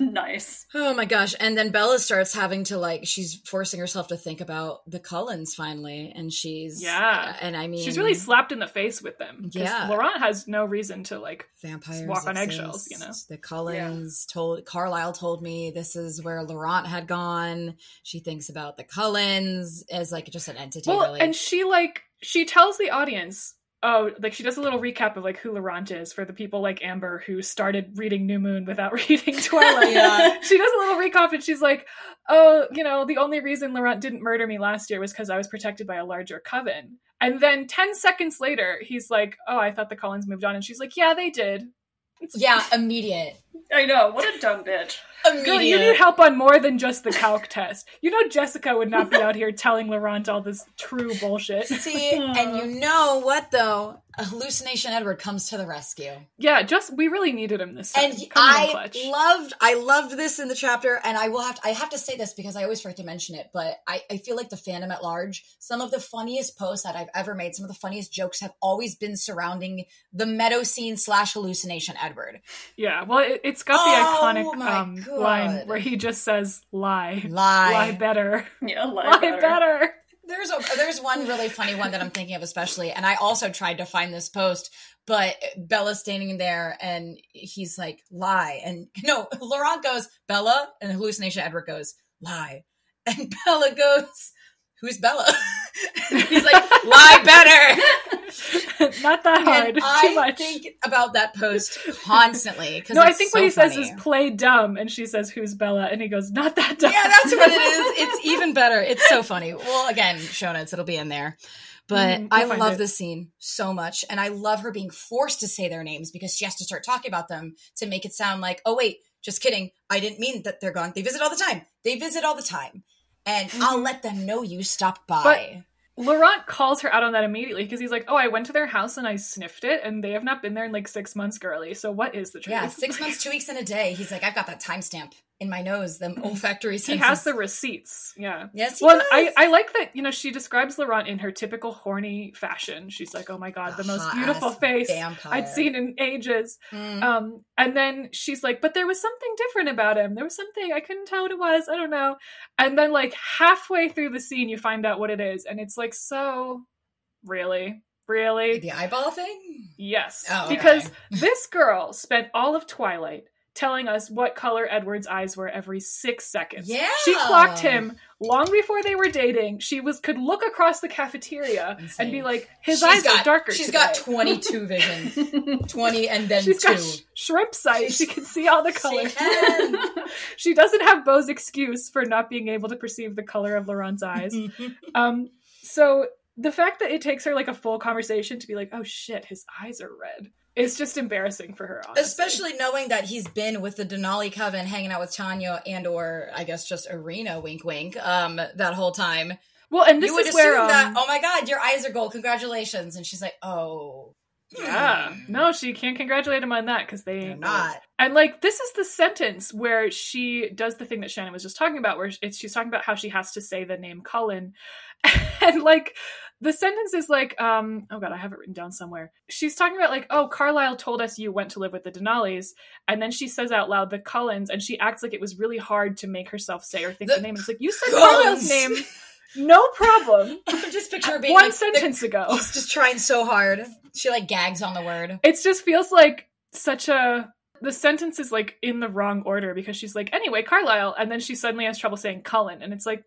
Nice. Oh my gosh. And then Bella starts having to like, she's forcing herself to think about the Cullens finally. And she's, and I mean, she's really slapped in the face with them. Yeah. Laurent has no reason to like vampires walk on eggshells, you know? The Cullens Carlisle told me this is where Laurent had gone. She thinks about the Cullens as like just an entity. Well, really. And she tells the audience, oh, like she does a little recap of like who Laurent is for the people like Amber who started reading New Moon without reading Twilight. Yeah. She does a little recap and she's like, oh, you know, the only reason Laurent didn't murder me last year was because I was protected by a larger coven. And then 10 seconds later, he's like, oh, I thought the Collins moved on. And she's like, yeah, they did. Immediate. I know. What a dumb bitch. Girl, you need help on more than just the calc test. You know Jessica would not be out here telling Laurent all this true bullshit. See, and you know what, though? Hallucination Edward comes to the rescue. Yeah, we really needed him this time. And I loved this in the chapter, and I have to say this because I always forget to mention it, but I feel like the fandom at large, some of the funniest posts that I've ever made, some of the funniest jokes have always been surrounding the meadow scene / Hallucination Edward. Yeah, well, it's got the iconic line where he just says, lie better. Yeah, lie better. There's one really funny one that I'm thinking of especially, and I also tried to find this post, but Bella's standing there and he's like, lie. And no, Laurent goes, Bella, and Hallucination Edward goes, lie. And Bella goes, who's Bella? He's like, lie better. Not that hard. And I think about that post constantly. No, I think what he says is play dumb. And she says, who's Bella? And he goes, not that dumb. Yeah, that's what it is. It's even better. It's so funny. Well, again, show notes. It'll be in there. But I love this scene so much. And I love her being forced to say their names because she has to start talking about them to make it sound like, oh, wait, just kidding. I didn't mean that they're gone. They visit all the time. And I'll let them know you stopped by. But Laurent calls her out on that immediately because he's like, oh, I went to their house and I sniffed it and they have not been there in like 6 months, girly. So what is the truth? Yeah, 6 months, 2 weeks, and a day. He's like, I've got that timestamp in my nose, them olfactory senses. He has the receipts. Yeah. Yes, he does. I like that, you know, she describes Laurent in her typical horny fashion. She's like, oh my God, the most beautiful face vampire I'd seen in ages. And then she's like, but there was something different about him. There was something, I couldn't tell what it was. I don't know. And then like halfway through the scene, you find out what it is. And it's like, so really? Really? The eyeball thing? Yes. Oh, okay. Because this girl spent all of Twilight telling us what color Edward's eyes were every 6 seconds. Yeah. She clocked him long before they were dating. She could look across the cafeteria and be like, his eyes are darker. She's got 22 vision. 20 and then she's 2. She's got shrimp sight. She can see all the colors. She doesn't have Beau's excuse for not being able to perceive the color of Laurent's eyes. So the fact that it takes her like a full conversation to be like, oh shit, his eyes are red. It's just embarrassing for her, honestly. Especially knowing that he's been with the Denali Coven, hanging out with Tanya and or, I guess, just Irina, wink, wink, that whole time. Well, and this is where... You would assume that, oh my God, your eyes are gold, congratulations. And she's like, oh... Yeah. No, she can't congratulate him on that because they're not. And like, this is the sentence where she does the thing that Shannon was just talking about, where she's talking about how she has to say the name Cullen. And like, the sentence is like, oh God, I have it written down somewhere. She's talking about like, oh, Carlisle told us you went to live with the Denalis. And then she says out loud the Cullens, and she acts like it was really hard to make herself say or think the name. It's like, you said Carlisle's name. No problem. Just picture her being one like, sentence ago. She's just trying so hard. She like gags on the word. It just feels like such a The sentence is like in the wrong order because she's like, anyway, Carlisle, and then she suddenly has trouble saying Cullen, and it's like,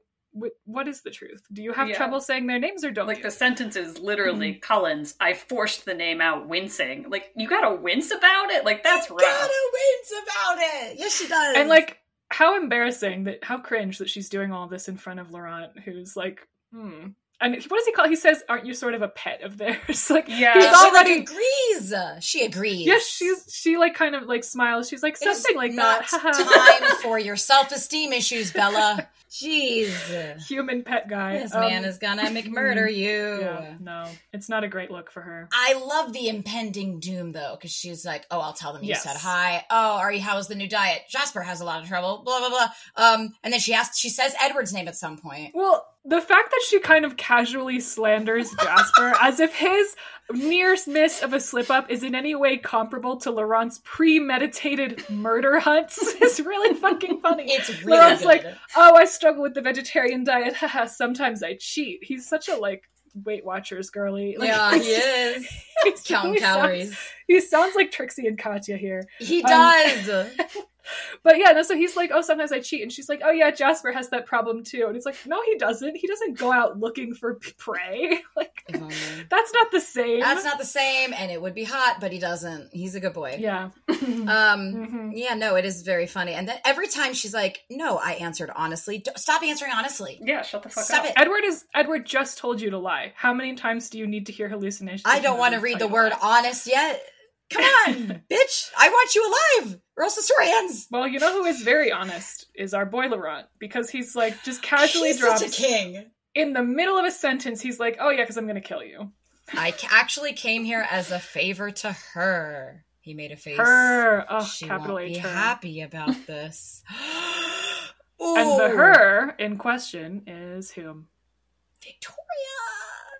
what is the truth? Do you have trouble saying their names or don't you? The sentence is literally Cullen's. I forced the name out wincing. Like, you gotta wince about it? Like, that's rough. You gotta wince about it! Yes, she does! And like, how embarrassing, that how cringe that she's doing all this in front of Laurent, who's like, And what does he call it? He says, aren't you sort of a pet of theirs? Like, he's already... like, agrees. She agrees. Yes, she like kind of like smiles. She's like, something like that. Time for your self-esteem issues, Bella. Jeez. Human pet guy. This man is gonna McMurder you. Yeah, no, it's not a great look for her. I love the impending doom, though, because she's like, oh, I'll tell them you said hi. Oh, Ari, how's the new diet? Jasper has a lot of trouble. Blah, blah, blah. And then she says Edward's name at some point. Well, the fact that she kind of casually slanders Jasper as if his near miss of a slip-up is in any way comparable to Laurent's premeditated murder hunts is really fucking funny. It's really Laurent's good. Like, oh, I struggle with the vegetarian diet. Haha, sometimes I cheat. He's such a, like, Weight Watchers girly. Like, yeah, he is. He's counting calories. He sounds like Trixie and Katya here. He does! But yeah, no, so he's like, oh, sometimes I cheat. And she's like, oh yeah, Jasper has that problem too. And it's like, no, he doesn't. He doesn't go out looking for prey. Like, that's not the same. That's not the same. And it would be hot, but he doesn't. He's a good boy. Yeah. Yeah, no, it is very funny. And then every time she's like, no, I answered honestly. Stop answering honestly. Yeah, shut the fuck up. Stop it. Edward just told you to lie. How many times do you need to hear hallucinations? I don't want to read the word honest yet. Come on, bitch. I want you alive. Or else the story ends. Well, you know who is very honest is our boy Laurent, because he's like just casually drops such a king. In the middle of a sentence, he's like, oh yeah, because I'm going to kill you. I actually came here as a favor to her. He made a face. Her. Oh, she capital won't H. Be her. Happy about this. And the her in question is whom? Victoria.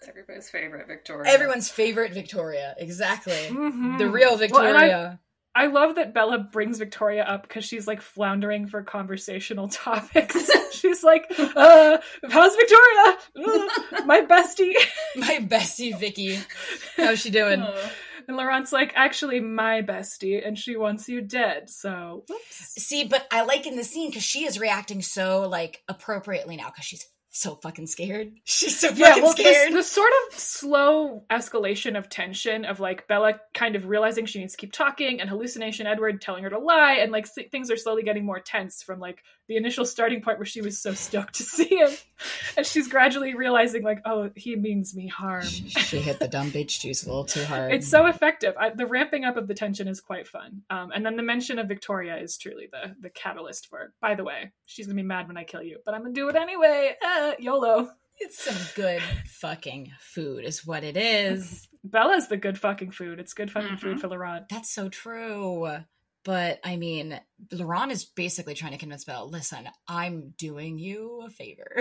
Everybody's favorite Victoria. Everyone's favorite Victoria, exactly. Mm-hmm. The real Victoria. Well, I love that Bella brings Victoria up because she's like floundering for conversational topics. She's like, how's Victoria? My bestie. My bestie Vicky. How's she doing? And Laurent's like, actually, my bestie, and she wants you dead, so whoops. See, but I like in the scene because she is reacting so like appropriately now because she's so fucking scared. She's so fucking scared. The sort of slow escalation of tension of like Bella kind of realizing she needs to keep talking and hallucination Edward telling her to lie and like things are slowly getting more tense from like the initial starting point where she was so stoked to see him. And she's gradually realizing like, oh, he means me harm. She hit the dumb bitch juice a little too hard. It's so effective. The ramping up of the tension is quite fun. And then the mention of Victoria is truly the catalyst for it. By the way, she's going to be mad when I kill you, but I'm going to do it anyway. YOLO. It's some good fucking food is what it is. Bella's the good fucking food. It's good fucking food for Laurent. That's so true. But, I mean, Laurent is basically trying to convince Bella, listen, I'm doing you a favor.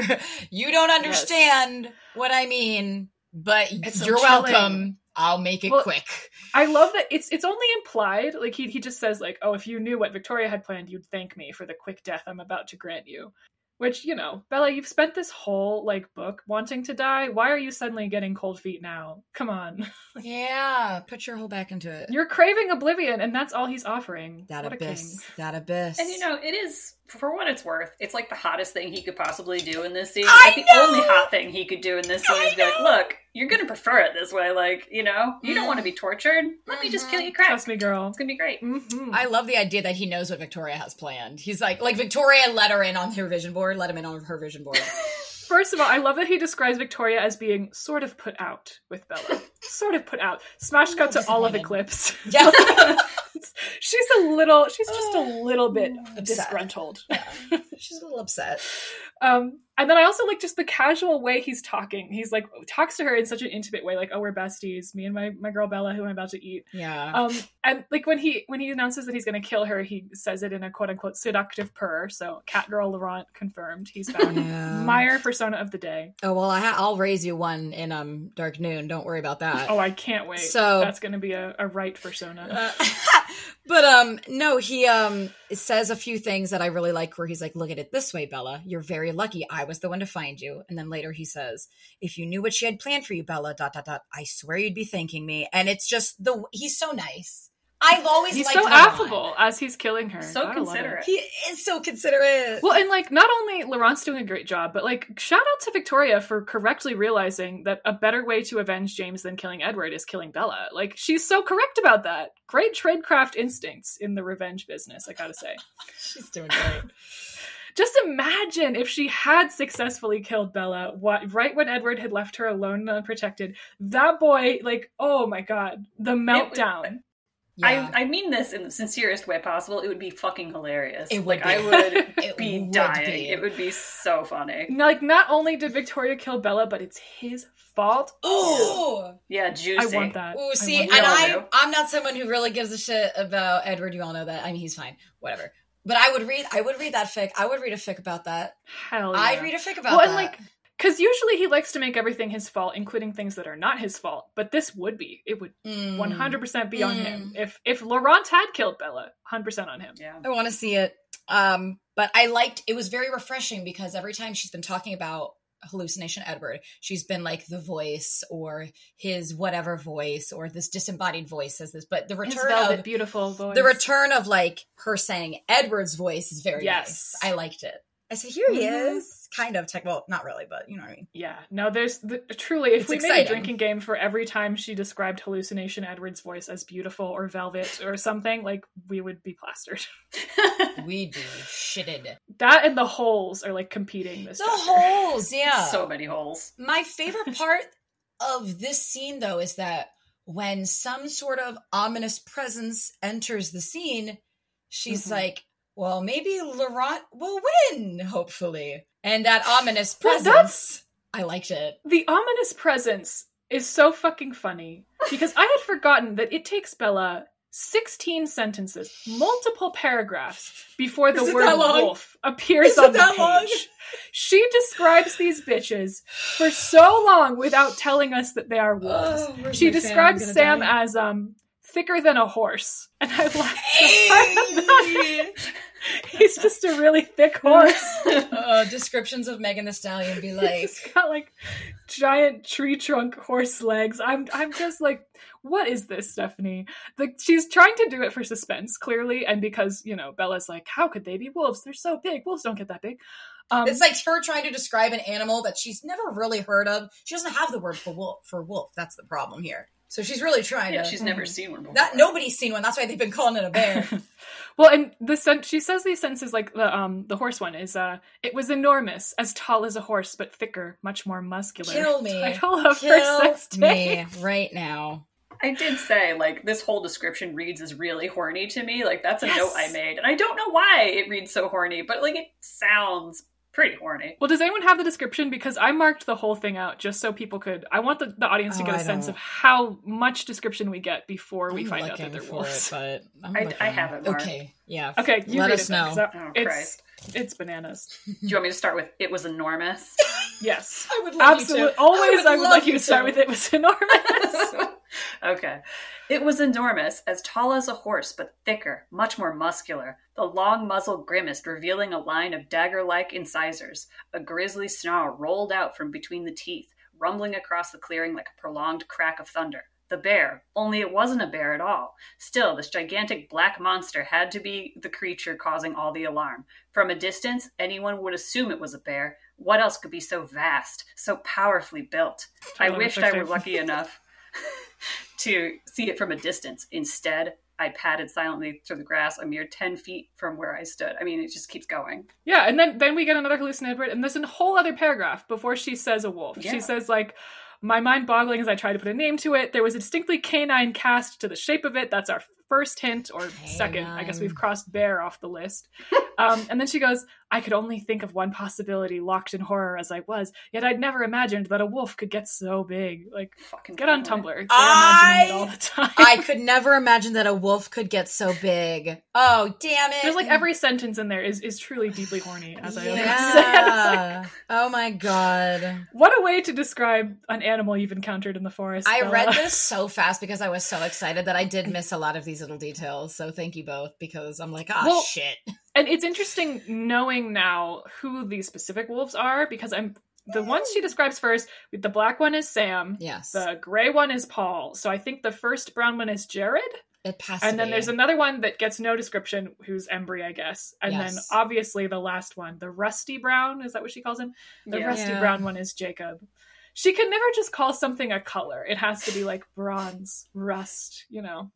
You don't understand what I mean, but it's you're welcome. I'll make it quick. I love that it's only implied. Like, he just says, like, oh, if you knew what Victoria had planned, you'd thank me for the quick death I'm about to grant you. Which, you know, Bella, you've spent this whole, like, book wanting to die. Why are you suddenly getting cold feet now? Come on. Yeah, put your whole back into it. You're craving oblivion, and that's all he's offering. That abyss. That abyss. And, you know, it is, for what it's worth, it's, like, the hottest thing he could possibly do in this scene. It's, like, the only hot thing he could do in this scene is be like, look, you're going to prefer it this way. Like, you know, you don't want to be tortured. Let me just kill you crack. Trust me, girl. It's going to be great. Mm-hmm. I love the idea that he knows what Victoria has planned. He's like Victoria let her in on her vision board. Let him in on her vision board. First of all, I love that he describes Victoria as being sort of put out with Bella. Sort of put out. Smash cut to all of Eclipse. Yeah. She's just a little bit disgruntled. Yeah. She's a little upset. And then I also like just the casual way he's talking. He's like, talks to her in such an intimate way, like, oh, we're besties, me and my girl Bella, who I'm about to eat. Yeah. And like when he announces that he's going to kill her, he says it in a quote unquote seductive purr. So Catgirl Laurent confirmed. He's found Meyer persona of the day. Oh, well, I'll raise you one in Dark Noon. Don't worry about that. Oh, I can't wait. So that's going to be a right persona. But no, he says a few things that I really like where he's like, look at it this way, Bella. You're very lucky. I was the one to find you. And then later he says, if you knew what she had planned for you, Bella, ... I swear you'd be thanking me. And it's just he's so nice. I've always liked him. He's so affable as he's killing her. So considerate. He is so considerate. Well, and like, not only Laurent's doing a great job, but like, shout out to Victoria for correctly realizing that a better way to avenge James than killing Edward is killing Bella. Like, she's so correct about that. Great tradecraft instincts in the revenge business, I gotta say. She's doing great. Just imagine if she had successfully killed Bella right when Edward had left her alone and unprotected. That boy, like, oh my god, the meltdown. Yeah. I mean this in the sincerest way possible. It would be fucking hilarious. It would like, be. I would be dying. It would be so funny. Like, not only did Victoria kill Bella, but it's his fault. Ooh! Yeah, juicy. I want that. Ooh, see, I'm not someone who really gives a shit about Edward. You all know that. I mean, he's fine. Whatever. But I would read that fic. I would read a fic about that. Hell yeah. I'd read a fic about that. Well, and like, because usually he likes to make everything his fault, including things that are not his fault. But this would be. It would 100% be on him. If Laurent had killed Bella, 100% on him. Yeah. I want to see it. But I liked, it was very refreshing because every time she's been talking about hallucination Edward, she's been like the voice or his whatever voice or this disembodied voice says this. But the return of beautiful voice. The return of like her saying Edward's voice is very nice. I liked it. I said, here he is. Kind of tech. Well, not really, but you know what I mean? Yeah. No, there's truly, if we made a drinking game for every time she described hallucination Edward's voice as beautiful or velvet or something, like, we would be plastered. We'd be shitted. That and the holes are like competing. Holes. Yeah. So many holes. My favorite part of this scene, though, is that when some sort of ominous presence enters the scene, she's like, well, maybe Laurent will win, hopefully. And that ominous presence, I liked it. The ominous presence is so fucking funny because I had forgotten that it takes Bella 16 sentences, multiple paragraphs before the word wolf appears on the page. She describes these bitches for so long without telling us that they are wolves. Oh, she describes Sam as thicker than a horse. And I laughed. He's just a really thick horse. Descriptions of Megan Thee Stallion be like, he's got like giant tree trunk horse legs. I'm just like, what is this, Stephenie? Like, she's trying to do it for suspense, clearly, and because, you know, Bella's like, how could they be wolves? They're so big. Wolves don't get that big. It's like her trying to describe an animal that she's never really heard of. She doesn't have the word for wolf. That's the problem here. So she's really trying to... she's never seen one before. Nobody's seen one. That's why they've been calling it a bear. Well, and she says these sentences, like the horse one is, it was enormous, as tall as a horse, but thicker, much more muscular. Kill me. Title of her sex tape. Kill me right now. I did say, like, this whole description reads as really horny to me. Like, that's a note I made. And I don't know why it reads so horny, but, like, it sounds... pretty horny. Well, does anyone have the description? Because I marked the whole thing out just so people could... I want the audience to get a sense of how much description we get before we find out that they're wolves. I have it marked. Okay, yeah. Okay, you let us know. It's bananas. Do you want me to start with it was enormous? Yes. I would love you to. Always I would like you to start with it was enormous. Okay. It was enormous, as tall as a horse, but thicker, much more muscular. The long muzzle grimaced, revealing a line of dagger-like incisors. A grisly snarl rolled out from between the teeth, rumbling across the clearing like a prolonged crack of thunder. The bear, only it wasn't a bear at all. Still, this gigantic black monster had to be the creature causing all the alarm. From a distance, anyone would assume it was a bear. What else could be so vast, so powerfully built? I wished I were lucky enough to see it from a distance. Instead, I padded silently through the grass a mere 10 feet from where I stood. I mean, it just keeps going. Yeah, and then we get another hallucination Edward, and there's a whole other paragraph before she says a wolf. Yeah. She says, like... my mind boggling as I tried to put a name to it. There was a distinctly canine cast to the shape of it. That's our first hint, or second. I guess we've crossed bear off the list. And then she goes, I could only think of one possibility, locked in horror as I was, yet I'd never imagined that a wolf could get so big. Like, fucking get on Tumblr. They're imagining it all the time. I could never imagine that a wolf could get so big. Oh, damn it. There's like every sentence in there is truly deeply horny, as I always said. Like, oh my god. What a way to describe an animal you've encountered in the forest. I read this so fast because I was so excited that I did miss a lot of these little details. So thank you both, because I'm like, shit. And it's interesting knowing now who these specific wolves are, because the ones she describes first, the black one is Sam. Yes. The gray one is Paul. So I think the first brown one is Jared. It has and to then be. There's another one that gets no description, who's Embry, I guess. And then obviously the last one, the Rusty Brown, is that what she calls him? The Rusty Brown one is Jacob. She can never just call something a color. It has to be like bronze, rust, you know.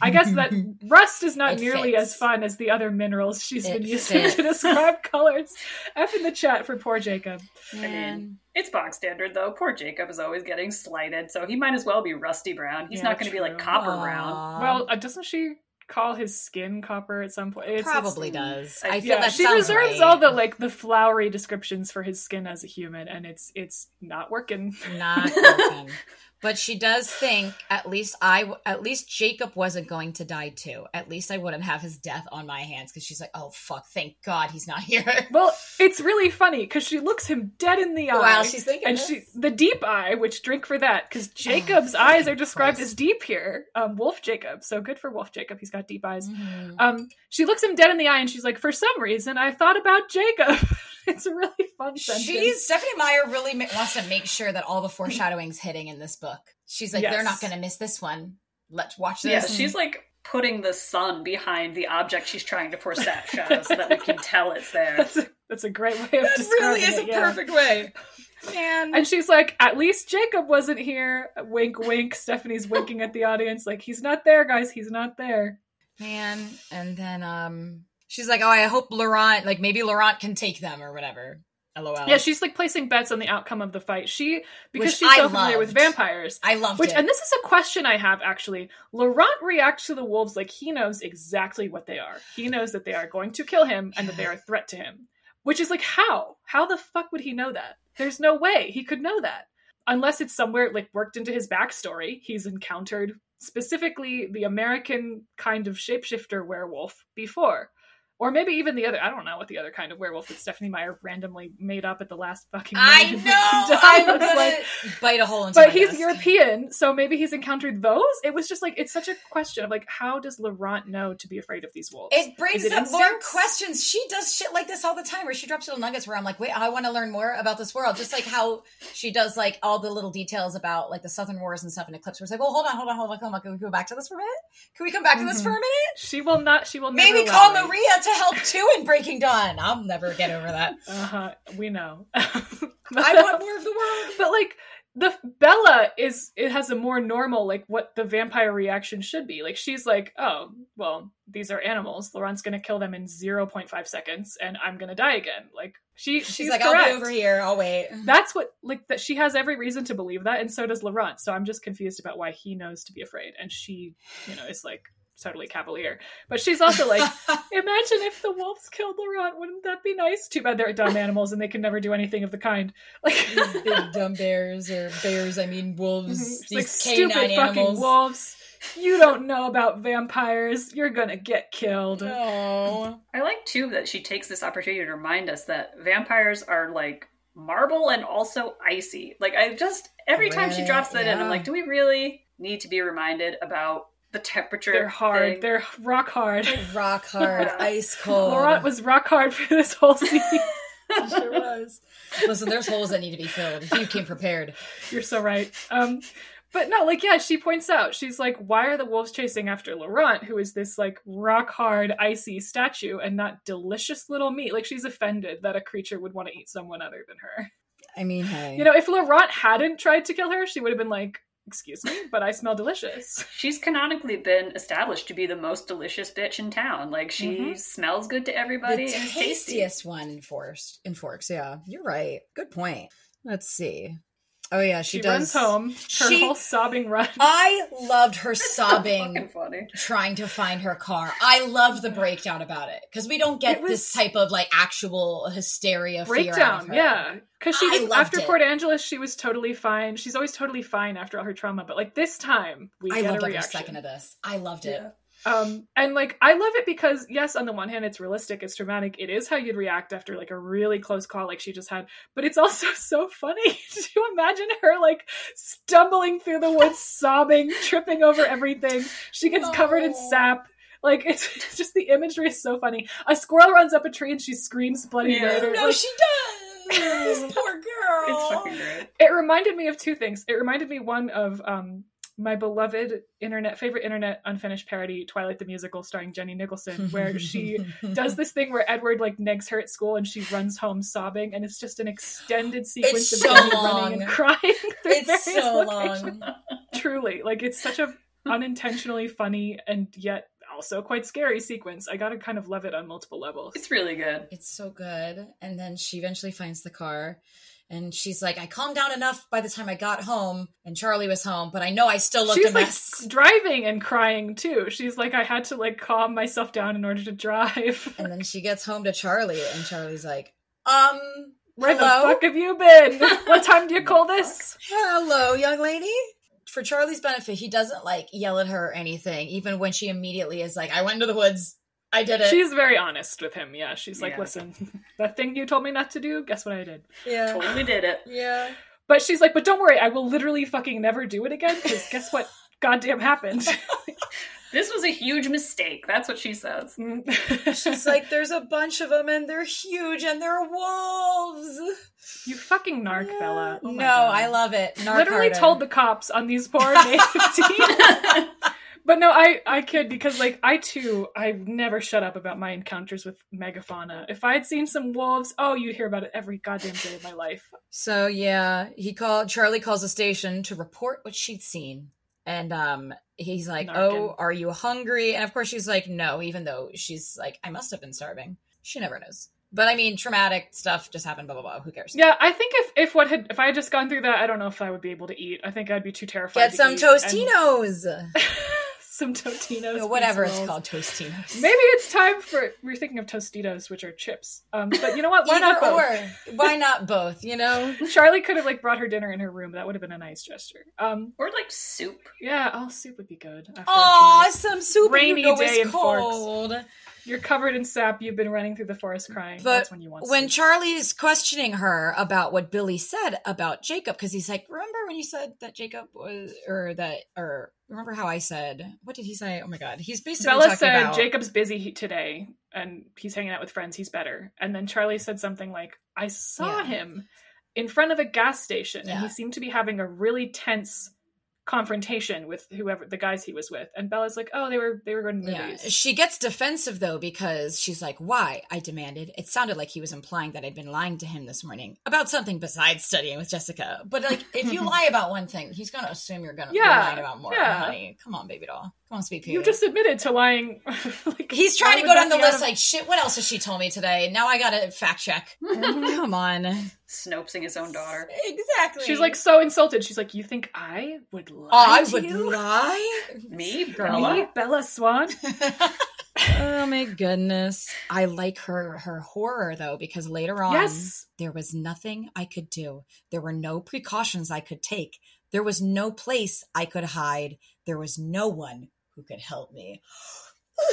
I guess that rust is not nearly as fun as the other minerals she's been using to describe colors. F in the chat for poor Jacob. Man. I mean, it's bog standard, though. Poor Jacob is always getting slighted, so he might as well be rusty brown. He's not going to be like copper brown. Well, doesn't she call his skin copper at some point? Probably does. I feel that she reserves all the like the flowery descriptions for his skin as a human, and it's not working. Not working. But she does think at least Jacob wasn't going to die too. At least I wouldn't have his death on my hands, because she's like, oh fuck, thank God he's not here. Well, it's really funny because she looks him dead in the eye. Wow, she's thinking and this. The deep eye, which drink for that, because Jacob's eyes are described as deep here. Wolf Jacob, so good for Wolf Jacob. He's got deep eyes. Mm-hmm. She looks him dead in the eye and she's like, for some reason, I thought about Jacob. It's a really fun sentence. Stephenie Meyer really wants to make sure that all the foreshadowing's hitting in this book. She's like, they're not going to miss this one. Let's watch this. Yeah, she's like putting the sun behind the object she's trying to foreshadow so that we can tell it's there. That's a great way of describing it. That really is a perfect way. Man. And she's like, at least Jacob wasn't here. Wink, wink. Stephanie's winking at the audience like, he's not there, guys. He's not there. Man. And then... she's like, oh, I hope Laurent, like maybe Laurent can take them or whatever. LOL. Yeah, she's like placing bets on the outcome of the fight. Because she's so familiar with vampires. I loved it. And this is a question I have, actually. Laurent reacts to the wolves like he knows exactly what they are. He knows that they are going to kill him and that they are a threat to him. Which is like, how? How the fuck would he know that? There's no way he could know that. Unless it's somewhere like worked into his backstory. He's encountered specifically the American kind of shapeshifter werewolf before. Or maybe even the other, I don't know what the other kind of werewolf that Stephenie Meyer randomly made up at the last fucking minute. I know! I'm like, bite a hole into my desk. But he's European, so maybe he's encountered those? It was just like, it's such a question of like, how does Laurent know to be afraid of these wolves? It brings up more questions. She does shit like this all the time, where she drops little nuggets where I'm like, wait, I want to learn more about this world. Just like how she does like all the little details about like the Southern Wars and stuff in Eclipse. Where it's like, well, hold on. Can we go back to this for a minute? She will not, maybe never call Maria to help too in Breaking Dawn. I'll never get over that. We know. I want more of the world. But like Bella has a more normal like what the vampire reaction should be. Like she's like, oh well, these are animals. Laurent's gonna kill them in 0.5 seconds, and I'm gonna die again. Like she's like, correct. I'll be over here. I'll wait. That's what that she has every reason to believe that, and so does Laurent. So I'm just confused about why he knows to be afraid, and she, is like. Totally cavalier, but she's also like, imagine if the wolves killed Laurent, wouldn't that be nice? Too bad they're dumb animals and they can never do anything of the kind. Like these big dumb bears or bears, wolves. Mm-hmm. These like stupid fucking animals. Wolves. You don't know about vampires. You're gonna get killed. Oh, I like too that she takes this opportunity to remind us that vampires are like marble and also icy. Like I just every time she drops that in, I'm like, do we really need to be reminded about? The temperature. They're hard. They're rock hard. Ice cold. Laurent was rock hard for this whole scene. It sure was. Listen, there's holes that need to be filled. You came prepared. You're so right. But no, like, yeah, she points out, she's like, why are the wolves chasing after Laurent, who is this, like, rock-hard, icy statue and not delicious little meat? Like, she's offended that a creature would want to eat someone other than her. Hey. If Laurent hadn't tried to kill her, she would have been like, excuse me, but I smell delicious. She's canonically been established to be the most delicious bitch in town. Like, she smells good to everybody. The tastiest one in Forks, yeah. You're right. Good point. Let's see. Oh, yeah, she does. She runs home. Her whole sobbing run. I loved her sobbing, trying to find her car. I loved the breakdown about it. Because we don't get this type of, like, actual hysteria breakdown, fear out of her. Yeah. Because after Port Angeles, she was totally fine. She's always totally fine after all her trauma. But, like, this time, I get a reaction. I loved every second of this. I loved it. Yeah. And like, I love it because yes, on the one hand, it's realistic, it's dramatic, it is how you'd react after like a really close call like she just had, but it's also so funny to imagine her like stumbling through the woods, sobbing, tripping over everything. She gets covered in sap. Like, it's just, the imagery is so funny. A squirrel runs up a tree and she screams bloody murder. No, like, she does! This poor girl! It's fucking great. It reminded me of two things. It reminded me, one, of, my beloved favorite internet unfinished parody, Twilight the Musical, starring Jenny Nicholson, where she does this thing where Edward like negs her at school and she runs home sobbing, and it's just an extended sequence of Jenny running and crying through various locations. Truly, like, it's such a unintentionally funny and yet also quite scary sequence. I gotta kind of love it on multiple levels. It's really good. It's so good. And then she eventually finds the car. And she's like, I calmed down enough by the time I got home, and Charlie was home, but I know I still looked a mess. She's like driving and crying too. She's like, I had to like calm myself down in order to drive. And then she gets home to Charlie, and Charlie's like, where the fuck have you been? What time do you call this? Hello, young lady. For Charlie's benefit, he doesn't like yell at her or anything, even when she immediately is like, I went into the woods. I did it. She's very honest with him. Yeah, she's like, listen, that thing you told me not to do, guess what I did? Yeah. Totally did it. Yeah. But she's like, but don't worry, I will literally fucking never do it again, because guess what goddamn happened? This was a huge mistake. That's what she says. She's like, there's a bunch of them, and they're huge, and they're wolves. You fucking narc, Bella. Oh my God. I love it. Narc literally harder. Told the cops on these poor native teens. But no, I kid, because, like, I never shut up about my encounters with megafauna. If I had seen some wolves, you'd hear about it every goddamn day of my life. So, yeah, Charlie calls the station to report what she'd seen. And he's like, Narkin. Oh, are you hungry? And, of course, she's like, no, even though she's like, I must have been starving. She never knows. But, I mean, traumatic stuff just happened, blah, blah, blah. Who cares? Yeah, I think if I had just gone through that, I don't know if I would be able to eat. I think I'd be too terrified to eat. Get some Tostinos! Some Tostinos. No, whatever it's called, Tostinos. Maybe it's time for... We're thinking of Tostitos, which are chips. But you know what? Why not both? Why not both, you know? Charlie could have, like, brought her dinner in her room. That would have been a nice gesture. Or, like, soup. Yeah, soup would be good. Aw, some soup. Rainy day in cold. Forks. You're covered in sap. You've been running through the forest crying. But that's when you want when Charlie is questioning her about what Billy said about Jacob, because he's like, remember when you said that Jacob was... Remember how I said, what did he say? Oh my God. He's basically Bella said, Jacob's busy today and he's hanging out with friends. He's better. And then Charlie said something like, I saw him in front of a gas station and he seemed to be having a really tense confrontation with whoever the guys he was with. And Bella's like, oh, they were going to movies. Yeah. She gets defensive though, because she's like, why? I demanded. It sounded like he was implying that I'd been lying to him this morning about something besides studying with Jessica. But like, if you lie about one thing, he's going to assume you're going to lie about more. Yeah. Honey. Come on, baby doll. Come on, Speedy. You just admitted to lying. Like, he's trying to go down the list like, shit, what else has she told me today? Now I gotta fact check. Come on. Snopesing his own daughter. Exactly. She's like so insulted. She's like, you think I would lie to you? Me, Bella? Me, Bella Swan? Oh my goodness. I like her horror though, because later on, there was nothing I could do. There were no precautions I could take. There was no place I could hide. There was no one who could help me.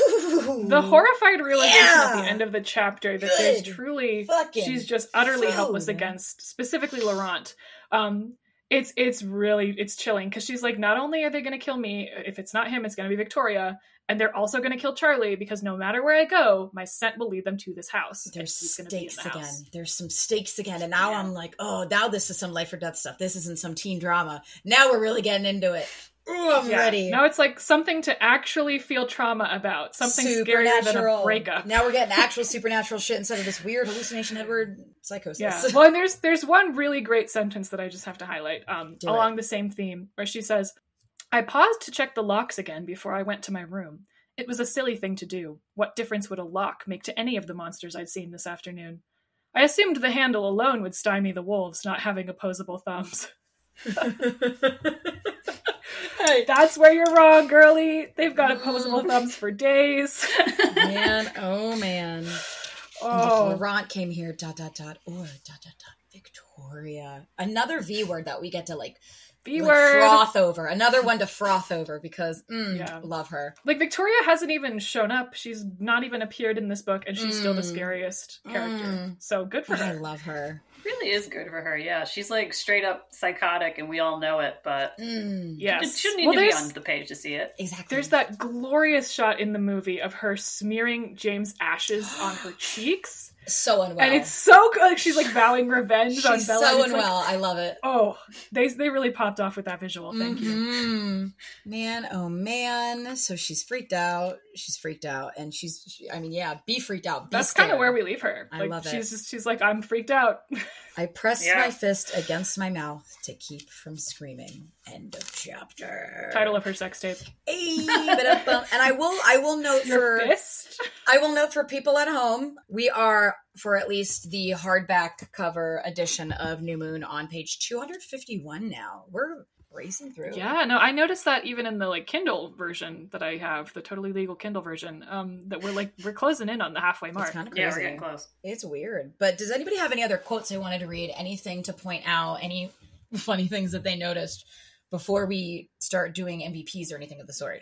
Ooh, the horrified realization at the end of the chapter that there's truly, she's just utterly helpless against specifically Laurent. It's really chilling because she's like, not only are they going to kill me, if it's not him, it's going to be Victoria. And they're also going to kill Charlie because no matter where I go, my scent will lead them to this house. There's stakes again. There's some stakes again. And now I'm like, now this is some life or death stuff. This isn't some teen drama. Now we're really getting into it. Ooh, I'm ready. Now it's like something to actually feel trauma about. Something scarier than a breakup. Now we're getting actual supernatural shit instead of this weird hallucination Edward psychosis. Yeah. Well, and there's one really great sentence that I just have to highlight along the same theme where she says, I paused to check the locks again before I went to my room. It was a silly thing to do. What difference would a lock make to any of the monsters I'd seen this afternoon? I assumed the handle alone would stymie the wolves, not having opposable thumbs. Hey, that's where you're wrong, girlie. They've got opposable thumbs for days. Man. Oh. And if Laurent came here, ... or ... Victoria. Another V word that we get to froth over. Another one to froth over because love her. Like Victoria hasn't even shown up. She's not even appeared in this book and she's still the scariest character. So good for her. I love her. Really is good for her. Yeah. She's like straight up psychotic and we all know it, but it shouldn't need to be on the page to see it. Exactly. There's that glorious shot in the movie of her smearing James' ashes on her cheeks. so unwell, and it's so good. Like, she's like vowing revenge she's on Bella. She's so unwell. Like, I love it. Oh, they really popped off with that visual. Thank you, man. Oh man. So she's freaked out, and be freaked out. Be That's kind of where we leave her. Like, I love it. She's like, I'm freaked out. I pressed my fist against my mouth to keep from screaming. End of chapter. Title of her sex tape. Hey, and I will note for people at home, we are, for at least the hardback cover edition of New Moon, on page 251 now. We're racing through. Yeah, no, I noticed that even in the like Kindle version that I have, the totally legal Kindle version, that we're closing in on the halfway mark. It's kind of crazy. Yeah, we're getting close. It's weird. But does anybody have any other quotes they wanted to read? Anything to point out? Any funny things that they noticed before we start doing MVPs or anything of the sort?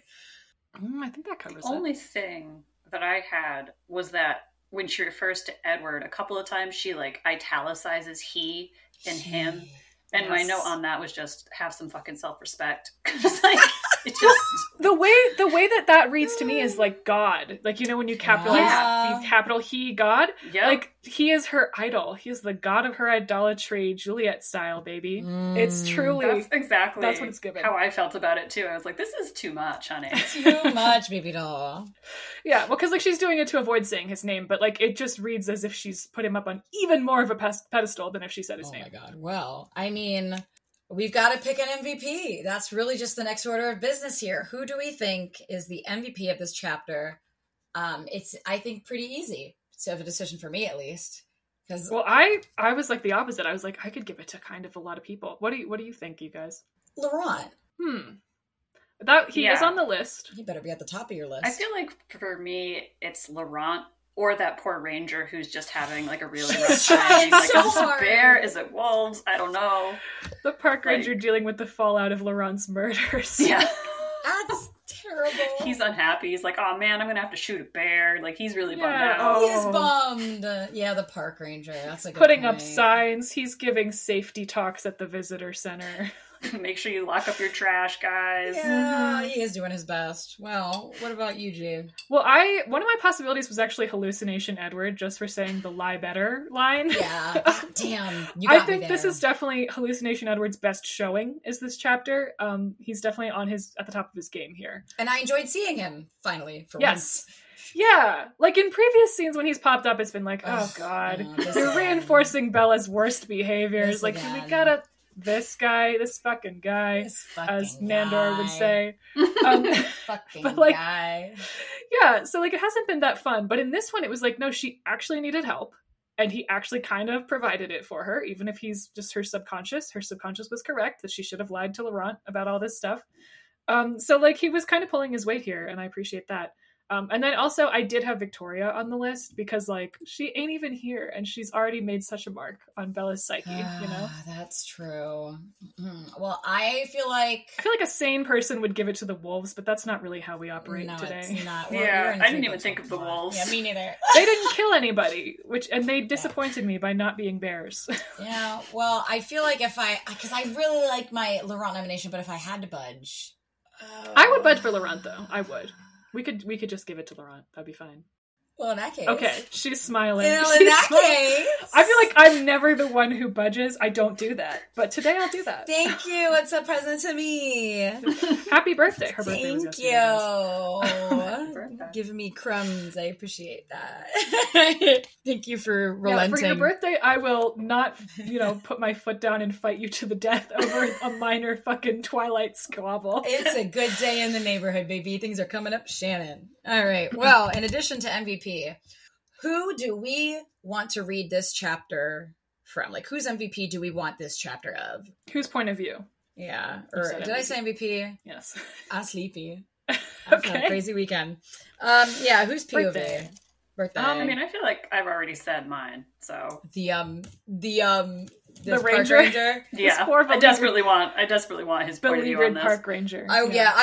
I think that covers it. The only thing that I had was that when she refers to Edward a couple of times, she like italicizes he and him. And my note on that was just have some fucking self-respect. Like, it just... the way that reads to me is like God. Like, you know, when you capitalize the capital he, God. Yep. Like, he is her idol. He is the god of her idolatry, Juliet style, baby. It's truly... That's what it's given. How I felt about it, too. I was like, this is too much, honey. Too much, baby doll. Yeah, well, because like she's doing it to avoid saying his name, but like it just reads as if she's put him up on even more of a pedestal than if she said his name. Oh my God. Well, I mean, we've got to pick an MVP. That's really just the next order of business here. Who do we think is the MVP of this chapter? It's, I think, pretty easy of a decision for me, at least. Well, I was like the opposite. I was like, I could give it to kind of a lot of people. What do you think, you guys? Laurent. He is on the list. He better be at the top of your list. I feel like for me, it's Laurent. Or that poor ranger who's just having like a really rough time. Like, so is it a bear? Is it wolves? I don't know. The park ranger dealing with the fallout of Laurent's murders. Yeah. That's terrible. He's unhappy. He's like, oh man, I'm going to have to shoot a bear. Like, he's really bummed out. Oh. He is bummed. Yeah, the park ranger. That's like putting up signs. He's giving safety talks at the visitor center. Make sure you lock up your trash, guys. Yeah, he is doing his best. Well, what about you, G? Well, one of my possibilities was actually hallucination Edward, just for saying the lie better line. Yeah, damn. I think this is definitely hallucination Edward's best showing is this chapter. He's definitely at the top of his game here. And I enjoyed seeing him, finally, for once. Yeah, like in previous scenes when he's popped up, it's been like, oh God. They're reinforcing Bella's worst behaviors. Like, we gotta... This fucking guy, as Nandor would say. Fucking like, guy. Yeah, so like it hasn't been that fun. But in this one, it was like, no, she actually needed help. And he actually kind of provided it for her, even if he's just her subconscious. Her subconscious was correct that she should have lied to Laurent about all this stuff. So like he was kind of pulling his weight here, and I appreciate that. And then also I did have Victoria on the list because like she ain't even here and she's already made such a mark on Bella's psyche, you know? That's true. Well, I feel like a sane person would give it to the wolves, but that's not really how we operate today. It's not. Well, yeah, I didn't even think of the wolves. Yeah, me neither. They didn't kill anybody, and they disappointed me by not being bears. Yeah, well, I feel like because I really like my Laurent nomination, but if I had to budge. I would budge for Laurent though, I would. We could just give it to Laurent. That'd be fine. Well, in that case. Okay, she's smiling. Case. I feel like I'm never the one who budges. I don't do that. But today I'll do that. Thank you. It's a present to me. Happy birthday. Her birthday was yesterday. Thank you. Give me crumbs. I appreciate that. Thank you for relenting. Yeah, for your birthday, I will not, put my foot down and fight you to the death over a minor fucking Twilight squabble. It's a good day in the neighborhood, baby. Things are coming up, Shannon. All right. Well, in addition to MVP, who do we want to read this chapter from? Like, whose MVP do we want this chapter of? Whose point of view? Yeah. Or did MVP. I say MVP? Yes. I'm sleepy. I've had a crazy weekend. Yeah, who's POV? Birthday. I mean, I feel like I've already said mine, so. The ranger? Yeah. I desperately want his point of view on this. Park ranger. I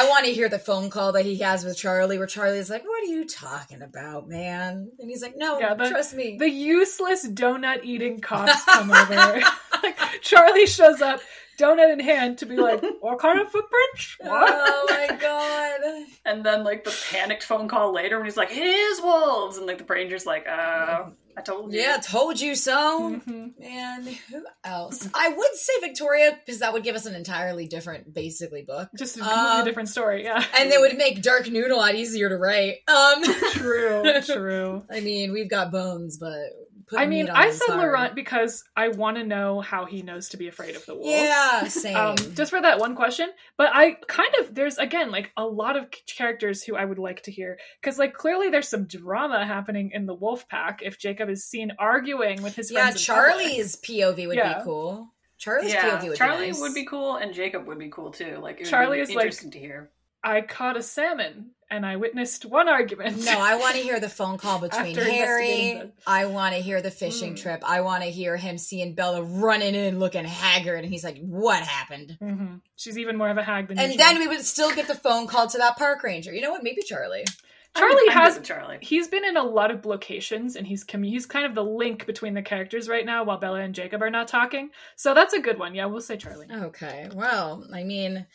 want to hear the phone call that he has with Charlie, where Charlie's like, what are you talking about, man? And he's like, no, trust me. The useless donut-eating cops come over. Like, Charlie shows up. donut in hand to be like, what kind of footprints? What? Oh my god. And then like the panicked phone call later when he's like, it is wolves, and like the ranger's like, I told you. Yeah, told you so. Mm-hmm. Man, who else? I would say Victoria, because that would give us an entirely different, basically, book. Just a completely different story, yeah. And it would make Dark Noon a lot easier to write. True. I mean, we've got bones, but... I mean, I said Laurent because I want to know how he knows to be afraid of the wolves. Yeah, same. Just for that one question. But I kind of, there's, again, like, a lot of characters who I would like to hear. Because, like, clearly there's some drama happening in the wolf pack if Jacob is seen arguing with his friends. Yeah, Charlie's POV would be cool. Charlie's POV would be nice. Would be cool, and Jacob would be cool, too. Like, it would Charlie be interesting to hear. I caught a salmon and I witnessed one argument. No, I want to hear the phone call between Harry. I want to hear the fishing trip. I want to hear him seeing Bella running in looking haggard. And he's like, what happened? Mm-hmm. She's even more of a hag than usual. Then we would still get the phone call to that park ranger. You know what? Maybe Charlie. Charlie. He's been in a lot of locations, and he's kind of the link between the characters right now while Bella and Jacob are not talking. So that's a good one. Yeah, we'll say Charlie. Okay. Well, I mean...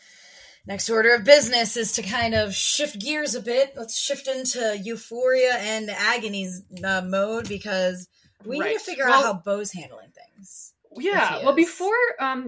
Next order of business is to kind of shift gears a bit. Let's shift into euphoria and agony's mode, because we need to figure out how Beau's handling things. Yeah. Well, before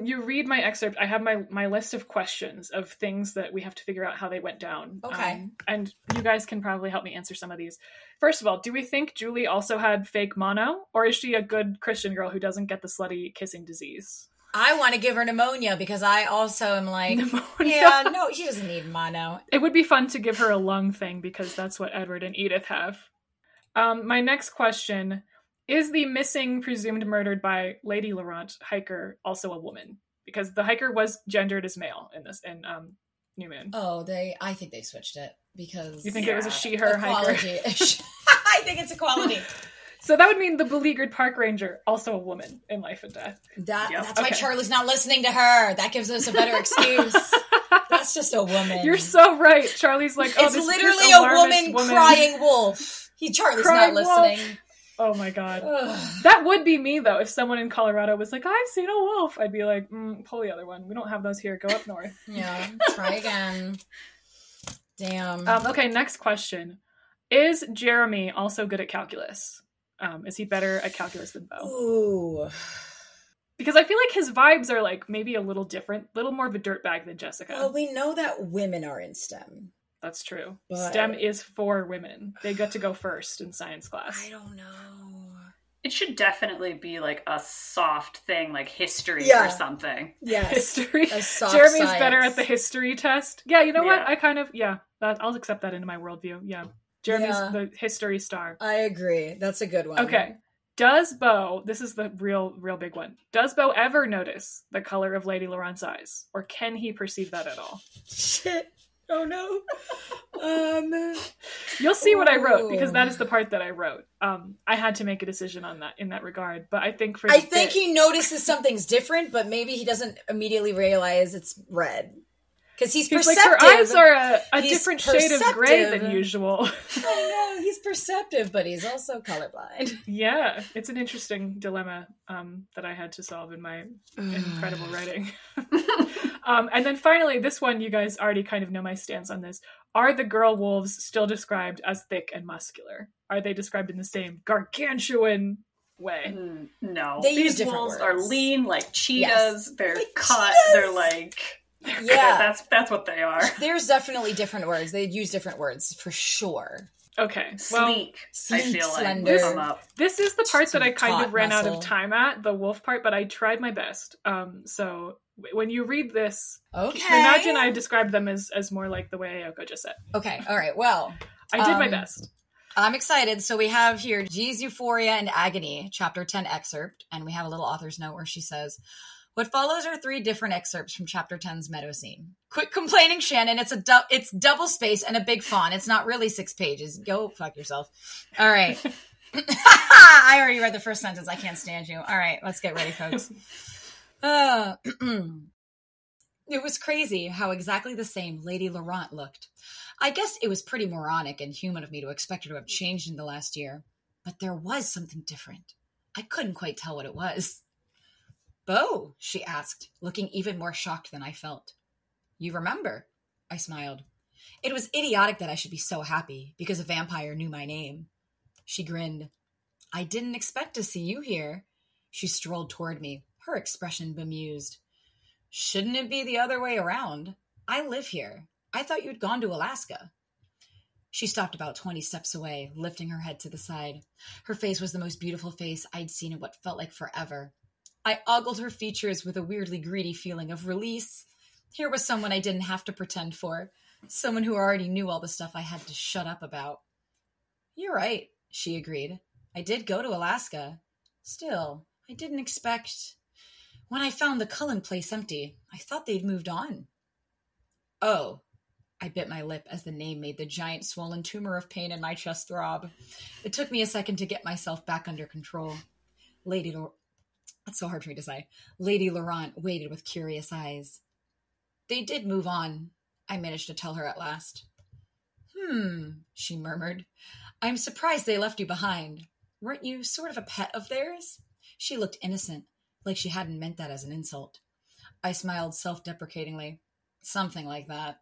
you read my excerpt, I have my list of questions of things that we have to figure out how they went down. Okay. And you guys can probably help me answer some of these. First of all, do we think Julie also had fake mono, or is she a good Christian girl who doesn't get the slutty kissing disease? I want to give her pneumonia, because I also am like, yeah, no, she doesn't need mono. It would be fun to give her a lung thing, because that's what Edward and Edith have. My next question, is the missing, presumed murdered by Lady Laurent hiker also a woman? Because the hiker was gendered as male in this, in New Moon. Oh, I think they switched it, because... You think it was a she-her hiker? I think it's equality. So that would mean the beleaguered park ranger, also a woman in Life and Death. That's why Charlie's not listening to her. That gives us a better excuse. That's just a woman. You're so right. Charlie's like, oh, it's literally a woman crying wolf. Charlie's not listening. Oh my god. Ugh. That would be me, though. If someone in Colorado was like, I've seen a wolf, I'd be like, pull the other one. We don't have those here. Go up north. Yeah, try again. Damn. Okay, next question. Is Jeremy also good at calculus? Is he better at calculus than Beau? Ooh. Because I feel like his vibes are like maybe a little different, a little more of a dirtbag than Jessica. Well, we know that women are in STEM. That's true. But... STEM is for women. They get to go first in science class. I don't know. It should definitely be like a soft thing, like history or something. Yes. History. A soft Jeremy's science. Better at the history test. Yeah, you know what? I kind of, I'll accept that into my worldview. Yeah. Jeremy's the history star. I agree. That's a good one. Okay. Does Beau, this is the real big one, does Beau ever notice the color of Lady Laurent's eyes? Or can he perceive that at all? Shit. Oh no. You'll see what I wrote, because that is the part that I wrote. I had to make a decision on that, in that regard, but I think for he notices something's different, but maybe he doesn't immediately realize it's red. Because he's perceptive. Like, her eyes are a different shade of gray than usual. I know, he's perceptive, but he's also colorblind. Yeah, it's an interesting dilemma that I had to solve in my incredible writing. And then finally, this one, you guys already kind of know my stance on this. Are the girl wolves still described as thick and muscular? Are they described in the same gargantuan way? No. These wolves are lean, like cheetahs. Yes. They're like cut. Cheetahs. They're like... Yeah, that's what they are. There's definitely different words. They use different words for sure. Okay, well, sleek, I feel slender. Like this is the part that I kind of ran out of time at, the wolf part, but I tried my best. So when you read this, imagine I described them as more like the way Ioco just said. Okay, all right. Well, I did my best. I'm excited. So we have here G's Euphoria and Agony, Chapter 10 excerpt, and we have a little author's note where she says, what follows are three different excerpts from Chapter 10's meadow scene. Quit complaining, Shannon. It's double space and a big font. It's not really 6 pages. Go fuck yourself. All right. I already read the first sentence. I can't stand you. All right. Let's get ready, folks. It was crazy how exactly the same Lady Laurent looked. I guess it was pretty moronic and human of me to expect her to have changed in the last year. But there was something different. I couldn't quite tell what it was. "Beau?" she asked, looking even more shocked than I felt. "You remember?" I smiled. It was idiotic that I should be so happy, because a vampire knew my name. She grinned. "I didn't expect to see you here." She strolled toward me, her expression bemused. "Shouldn't it be the other way around? I live here. I thought you'd gone to Alaska." She stopped about 20 steps away, lifting her head to the side. Her face was the most beautiful face I'd seen in what felt like forever. I ogled her features with a weirdly greedy feeling of release. Here was someone I didn't have to pretend for. Someone who already knew all the stuff I had to shut up about. "You're right," she agreed. "I did go to Alaska. Still, I didn't expect... When I found the Cullen place empty, I thought they'd moved on." "Oh." I bit my lip as the name made the giant swollen tumor of pain in my chest throb. It took me a second to get myself back under control. That's so hard for me to say. Lady Laurent waited with curious eyes. "They did move on," I managed to tell her at last. She murmured. "I'm surprised they left you behind. Weren't you sort of a pet of theirs?" She looked innocent, like she hadn't meant that as an insult. I smiled self-deprecatingly. "Something like that."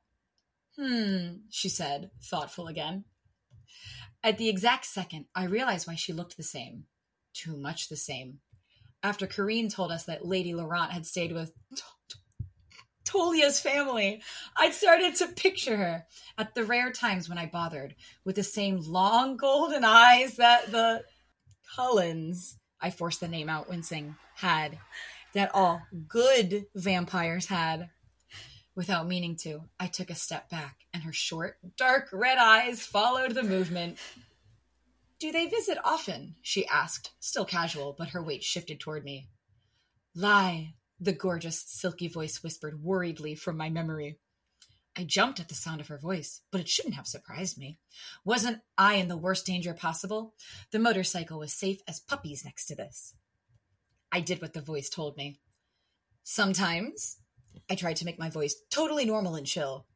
She said, thoughtful again. At the exact second, I realized why she looked the same. Too much the same. After Corinne told us that Lady Laurent had stayed with Tolia's family, I'd started to picture her, at the rare times when I bothered, with the same long golden eyes that the Cullens, I forced the name out, wincing, had, that all good vampires had. Without meaning to, I took a step back, and her short, dark red eyes followed the movement. "Do they visit often?" she asked, still casual, but her weight shifted toward me. "Lie," the gorgeous, silky voice whispered worriedly from my memory. I jumped at the sound of her voice, but it shouldn't have surprised me. Wasn't I in the worst danger possible? The motorcycle was safe as puppies next to this. I did what the voice told me. "Sometimes," I tried to make my voice totally normal and chill.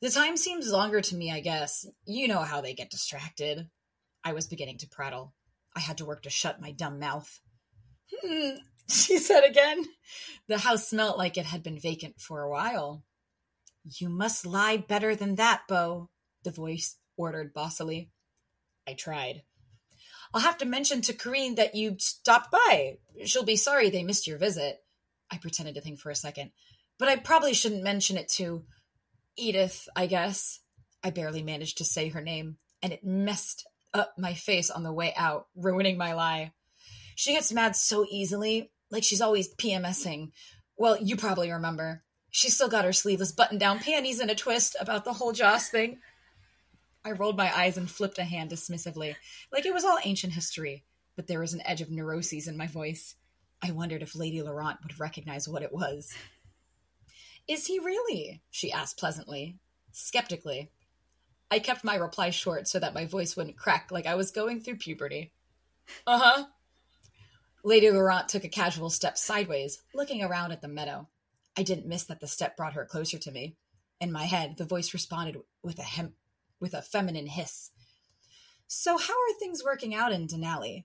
"The time seems longer to me, I guess. You know how they get distracted." I was beginning to prattle. I had to work to shut my dumb mouth. She said again. The house smelt like it had been vacant for a while. "You must lie better than that, Beau," the voice ordered bossily. I tried. "I'll have to mention to Corinne that you stopped by. She'll be sorry they missed your visit." I pretended to think for a second. "But I probably shouldn't mention it to Edith, I guess." I barely managed to say her name, and it messed up my face on the way out, ruining my lie. "She gets mad so easily, like she's always PMSing. Well, you probably remember. She's still got her sleeveless button-down panties in a twist about the whole Joss thing." I rolled my eyes and flipped a hand dismissively, like it was all ancient history, but there was an edge of neuroses in my voice. I wondered if Lady Laurent would recognize what it was. "Is he really?" she asked pleasantly, skeptically. I kept my reply short so that my voice wouldn't crack like I was going through puberty. "Uh-huh." Lady Laurent took a casual step sideways, looking around at the meadow. I didn't miss that the step brought her closer to me. In my head, the voice responded with a feminine hiss. "So how are things working out in Denali?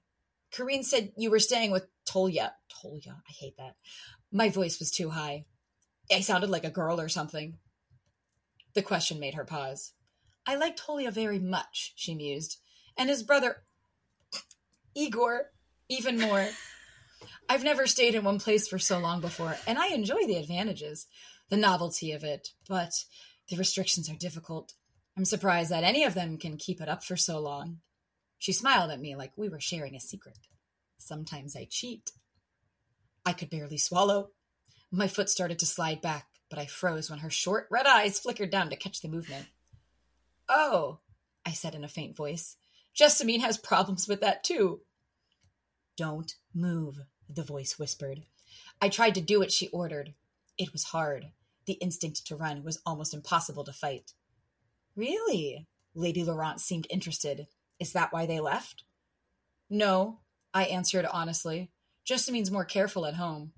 Corinne said you were staying with Tolia." Tolia, I hate that. My voice was too high. I sounded like a girl or something. The question made her pause. "I like Tolia very much," she mused, "and his brother, Igor, even more. I've never stayed in one place for so long before, and I enjoy the advantages, the novelty of it, but the restrictions are difficult. I'm surprised that any of them can keep it up for so long." She smiled at me like we were sharing a secret. "Sometimes I cheat." I could barely swallow. My foot started to slide back, but I froze when her short red eyes flickered down to catch the movement. "Oh," I said in a faint voice. "Jessamine has problems with that too." "Don't move," the voice whispered. I tried to do what she ordered. It was hard. The instinct to run was almost impossible to fight. "Really?" Lady Laurent seemed interested. "Is that why they left?" "No," I answered honestly. "Jessamine's more careful at home."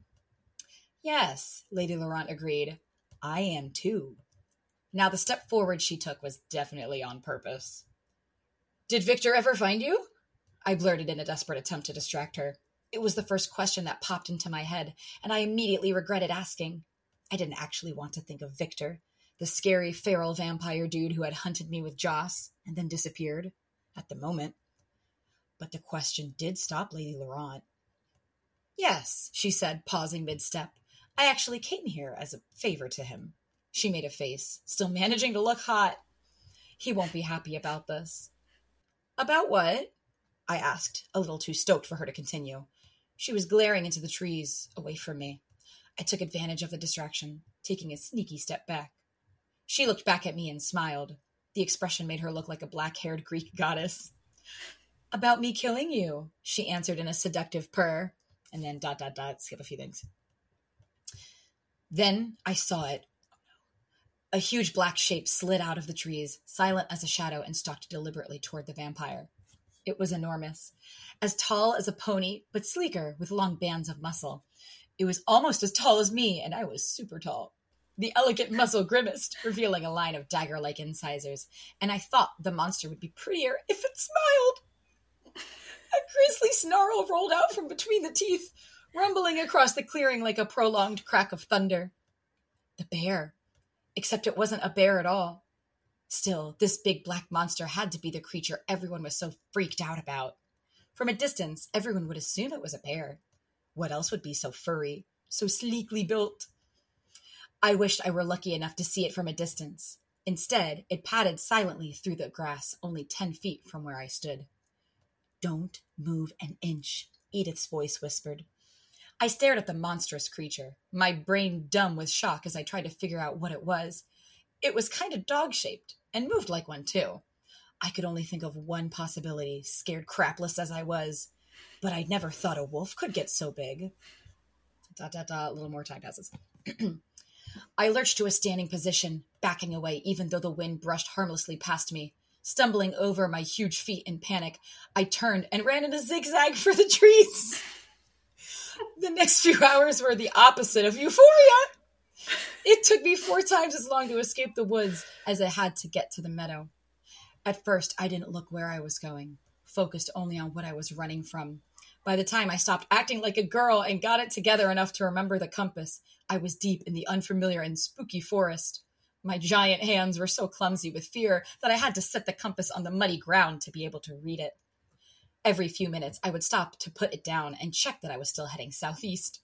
"Yes," Lady Laurent agreed. "I am too." Now the step forward she took was definitely on purpose. "Did Victor ever find you?" I blurted in a desperate attempt to distract her. It was the first question that popped into my head, and I immediately regretted asking. I didn't actually want to think of Victor, the scary feral vampire dude who had hunted me with Joss and then disappeared at the moment. But the question did stop Lady Laurent. "Yes," she said, pausing mid-step. "I actually came here as a favor to him." She made a face, still managing to look hot. "He won't be happy about this." "About what?" I asked, a little too stoked for her to continue. She was glaring into the trees, away from me. I took advantage of the distraction, taking a sneaky step back. She looked back at me and smiled. The expression made her look like a black-haired Greek goddess. "About me killing you," she answered in a seductive purr, and then ... skip a few things. Then I saw it. A huge black shape slid out of the trees, silent as a shadow, and stalked deliberately toward the vampire. It was enormous, as tall as a pony, but sleeker, with long bands of muscle. It was almost as tall as me, and I was super tall. The elegant muscle grimaced, revealing a line of dagger-like incisors, and I thought the monster would be prettier if it smiled. A grisly snarl rolled out from between the teeth, rumbling across the clearing like a prolonged crack of thunder. The bear. Except it wasn't a bear at all. Still, this big black monster had to be the creature everyone was so freaked out about. From a distance, everyone would assume it was a bear. What else would be so furry, so sleekly built? I wished I were lucky enough to see it from a distance. Instead, it padded silently through the grass, only 10 feet from where I stood. "Don't move an inch," Edith's voice whispered. I stared at the monstrous creature, my brain dumb with shock as I tried to figure out what it was. It was kind of dog-shaped, and moved like one, too. I could only think of one possibility, scared crapless as I was, but I'd never thought a wolf could get so big. ... A little more time passes. I lurched to a standing position, backing away even though the wind brushed harmlessly past me. Stumbling over my huge feet in panic, I turned and ran in a zigzag for the trees. The next few hours were the opposite of euphoria. It took me 4 times as long to escape the woods as I had to get to the meadow. At first, I didn't look where I was going, focused only on what I was running from. By the time I stopped acting like a girl and got it together enough to remember the compass, I was deep in the unfamiliar and spooky forest. My giant hands were so clumsy with fear that I had to set the compass on the muddy ground to be able to read it. Every few minutes, I would stop to put it down and check that I was still heading southeast.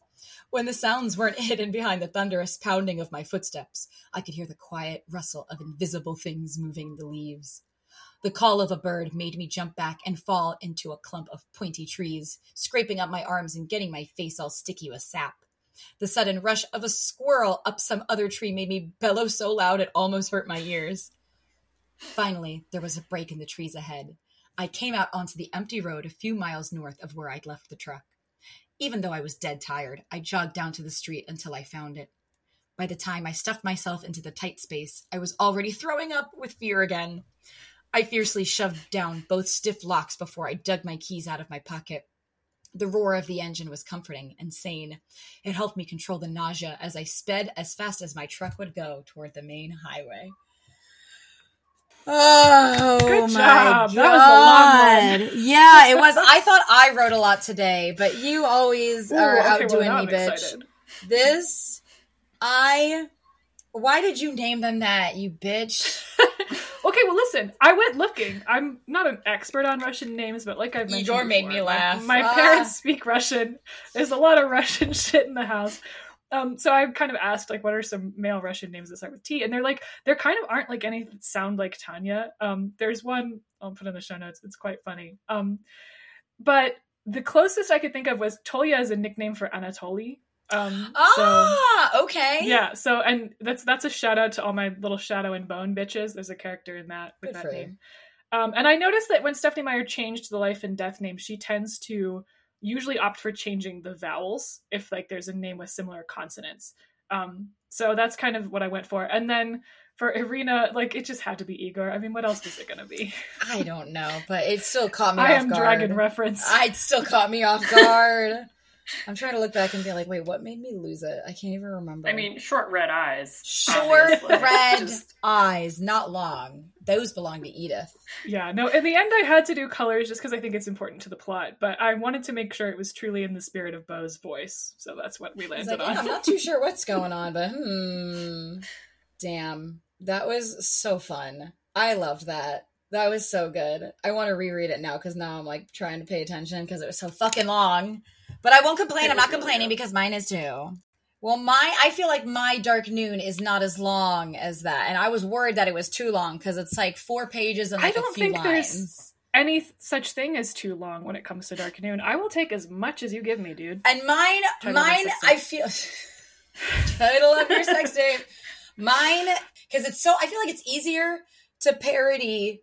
When the sounds weren't hidden behind the thunderous pounding of my footsteps, I could hear the quiet rustle of invisible things moving the leaves. The call of a bird made me jump back and fall into a clump of pointy trees, scraping up my arms and getting my face all sticky with sap. The sudden rush of a squirrel up some other tree made me bellow so loud it almost hurt my ears. Finally, there was a break in the trees ahead. I came out onto the empty road a few miles north of where I'd left the truck. Even though I was dead tired, I jogged down to the street until I found it. By the time I stuffed myself into the tight space, I was already throwing up with fear again. I fiercely shoved down both stiff locks before I dug my keys out of my pocket. The roar of the engine was comforting and sane. It helped me control the nausea as I sped as fast as my truck would go toward the main highway. Oh, good job. God. That was a long one. Yeah, it was. I thought I wrote a lot today, but you always are outdoing me, bitch. Excited. Why did you name them that, you bitch? Okay, well, listen, I went looking. I'm not an expert on Russian names, but like I've mentioned before, made me laugh. My parents speak Russian. There's a lot of Russian shit in the house. So I've kind of asked, like, what are some male Russian names that start with T? And they're like, there kind of aren't like any that sound like Tanya. There's one I'll put in the show notes. It's quite funny. But the closest I could think of was Tolya is a nickname for Anatoly. Okay. Yeah. So, and that's a shout out to all my little Shadow and Bone bitches. There's a character in that with that name. And I noticed that when Stephenie Meyer changed the life and death name, she tends to usually opt for changing the vowels if like there's a name with similar consonants. So that's kind of what I went for. And then for Irina, like it just had to be Igor. I mean, what else was it going to be? I don't know, but it still caught me off guard. I am dragon reference. It still caught me off guard. I'm trying to look back and be like, wait, what made me lose it? I can't even remember. I mean, short red eyes. Short red eyes, not long. Those belong to Edith. Yeah, no, in the end I had to do colors just because I think it's important to the plot, but I wanted to make sure it was truly in the spirit of Beau's voice, so that's what we landed on. Yeah, I'm not too sure what's going on, but damn, that was so fun. I loved that. That was so good. I want to reread it now because now I'm like trying to pay attention because it was so fucking long. But I won't complain. I'm not complaining because mine is too. Well, I feel like my Dark Noon is not as long as that. And I was worried that it was too long because it's like 4 pages and like a few lines. I don't think there's any such thing as too long when it comes to Dark Noon. I will take as much as you give me, dude. And mine, I feel... Title of your sex tape. Mine, because it's so... I feel like it's easier to parody...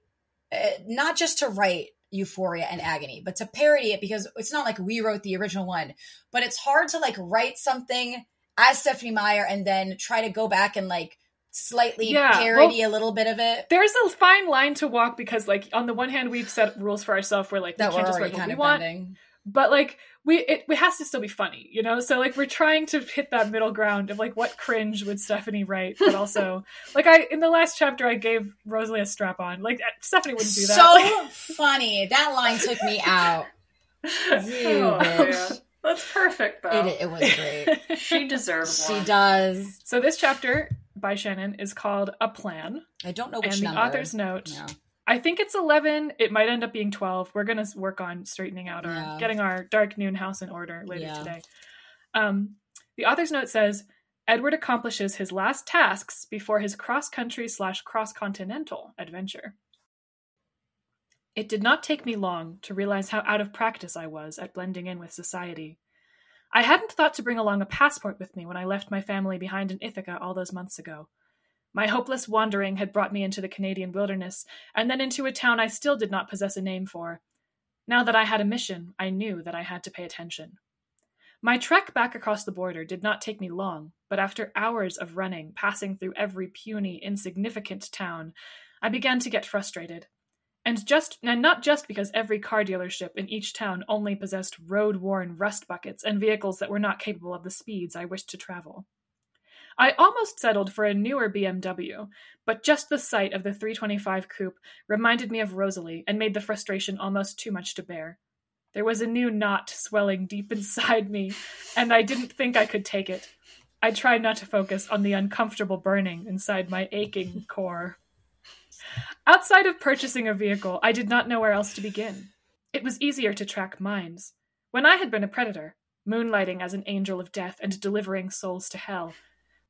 not just to write Euphoria and Agony, but to parody it, because it's not like we wrote the original one, but it's hard to like write something as Stephenie Meyer and then try to go back and like slightly parody a little bit of it. There's a fine line to walk, because like on the one hand we've set rules for ourselves where like that we can't just write what we want, but like it has to still be funny, you know? So like we're trying to hit that middle ground of like what cringe would Stephenie write, but also like in the last chapter I gave Rosalie a strap on. Like Stephenie wouldn't do that. So funny. That line took me out. Yeah. That's perfect though. It was great. She deserves one. She does. So this chapter by Shannon is called A Plan. I don't know which number. And the author's note. No. I think it's 11. It might end up being 12. We're going to work on straightening out getting our Dark Noon house in order later today. The author's note says, Edward accomplishes his last tasks before his cross-country/cross-continental adventure. It did not take me long to realize how out of practice I was at blending in with society. I hadn't thought to bring along a passport with me when I left my family behind in Ithaca all those months ago. My hopeless wandering had brought me into the Canadian wilderness, and then into a town I still did not possess a name for. Now that I had a mission, I knew that I had to pay attention. My trek back across the border did not take me long, but after hours of running, passing through every puny, insignificant town, I began to get frustrated. And not just because every car dealership in each town only possessed road-worn rust buckets and vehicles that were not capable of the speeds I wished to travel. I almost settled for a newer BMW, but just the sight of the 325 coupe reminded me of Rosalie and made the frustration almost too much to bear. There was a new knot swelling deep inside me, and I didn't think I could take it. I tried not to focus on the uncomfortable burning inside my aching core. Outside of purchasing a vehicle, I did not know where else to begin. It was easier to track mines. When I had been a predator, moonlighting as an angel of death and delivering souls to hell,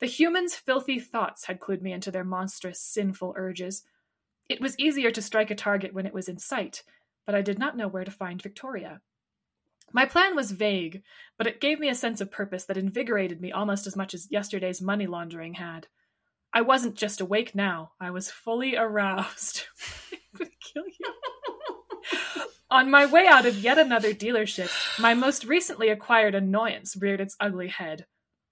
the humans' filthy thoughts had clued me into their monstrous, sinful urges. It was easier to strike a target when it was in sight, but I did not know where to find Victoria. My plan was vague, but it gave me a sense of purpose that invigorated me almost as much as yesterday's money laundering had. I wasn't just awake now, I was fully aroused. I'm gonna kill you. On my way out of yet another dealership, my most recently acquired annoyance reared its ugly head.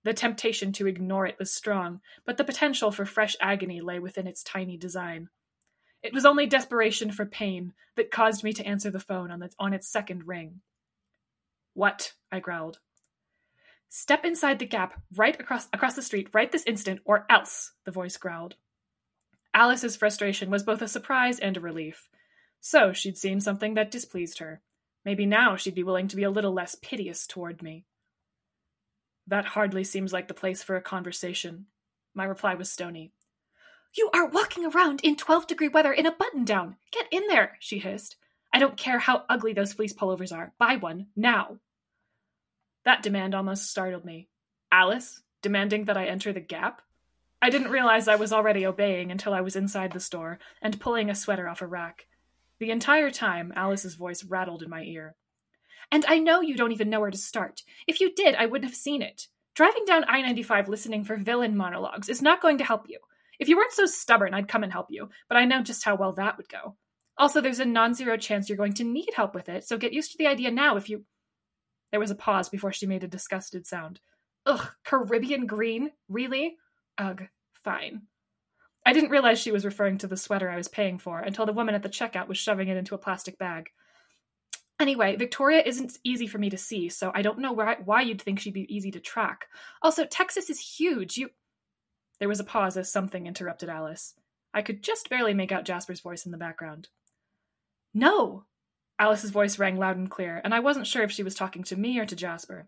The temptation to ignore it was strong, but the potential for fresh agony lay within its tiny design. It was only desperation for pain that caused me to answer the phone on its second ring. "What?" I growled. "Step inside the gap, right across the street, right this instant, or else," the voice growled. Alice's frustration was both a surprise and a relief. So she'd seen something that displeased her. Maybe now she'd be willing to be a little less piteous toward me. "That hardly seems like the place for a conversation." My reply was stony. "You are walking around in 12-degree weather in a button-down. Get in there," she hissed. "I don't care how ugly those fleece pullovers are. Buy one, now." That demand almost startled me. Alice, demanding that I enter the gap? I didn't realize I was already obeying until I was inside the store and pulling a sweater off a rack. The entire time, Alice's voice rattled in my ear. "And I know you don't even know where to start. If you did, I wouldn't have seen it. Driving down I-95 listening for villain monologues is not going to help you. If you weren't so stubborn, I'd come and help you, but I know just how well that would go. Also, there's a non-zero chance you're going to need help with it, so get used to the idea now if you—" There was a pause before she made a disgusted sound. "Ugh, Caribbean green? Really? Ugh, fine." I didn't realize she was referring to the sweater I was paying for until the woman at the checkout was shoving it into a plastic bag. Anyway, Victoria isn't easy for me to see, so I don't know why you'd think she'd be easy to track. Also, Texas is huge. You... There was a pause as something interrupted Alice. I could just barely make out Jasper's voice in the background. No! Alice's voice rang loud and clear, and I wasn't sure if she was talking to me or to Jasper.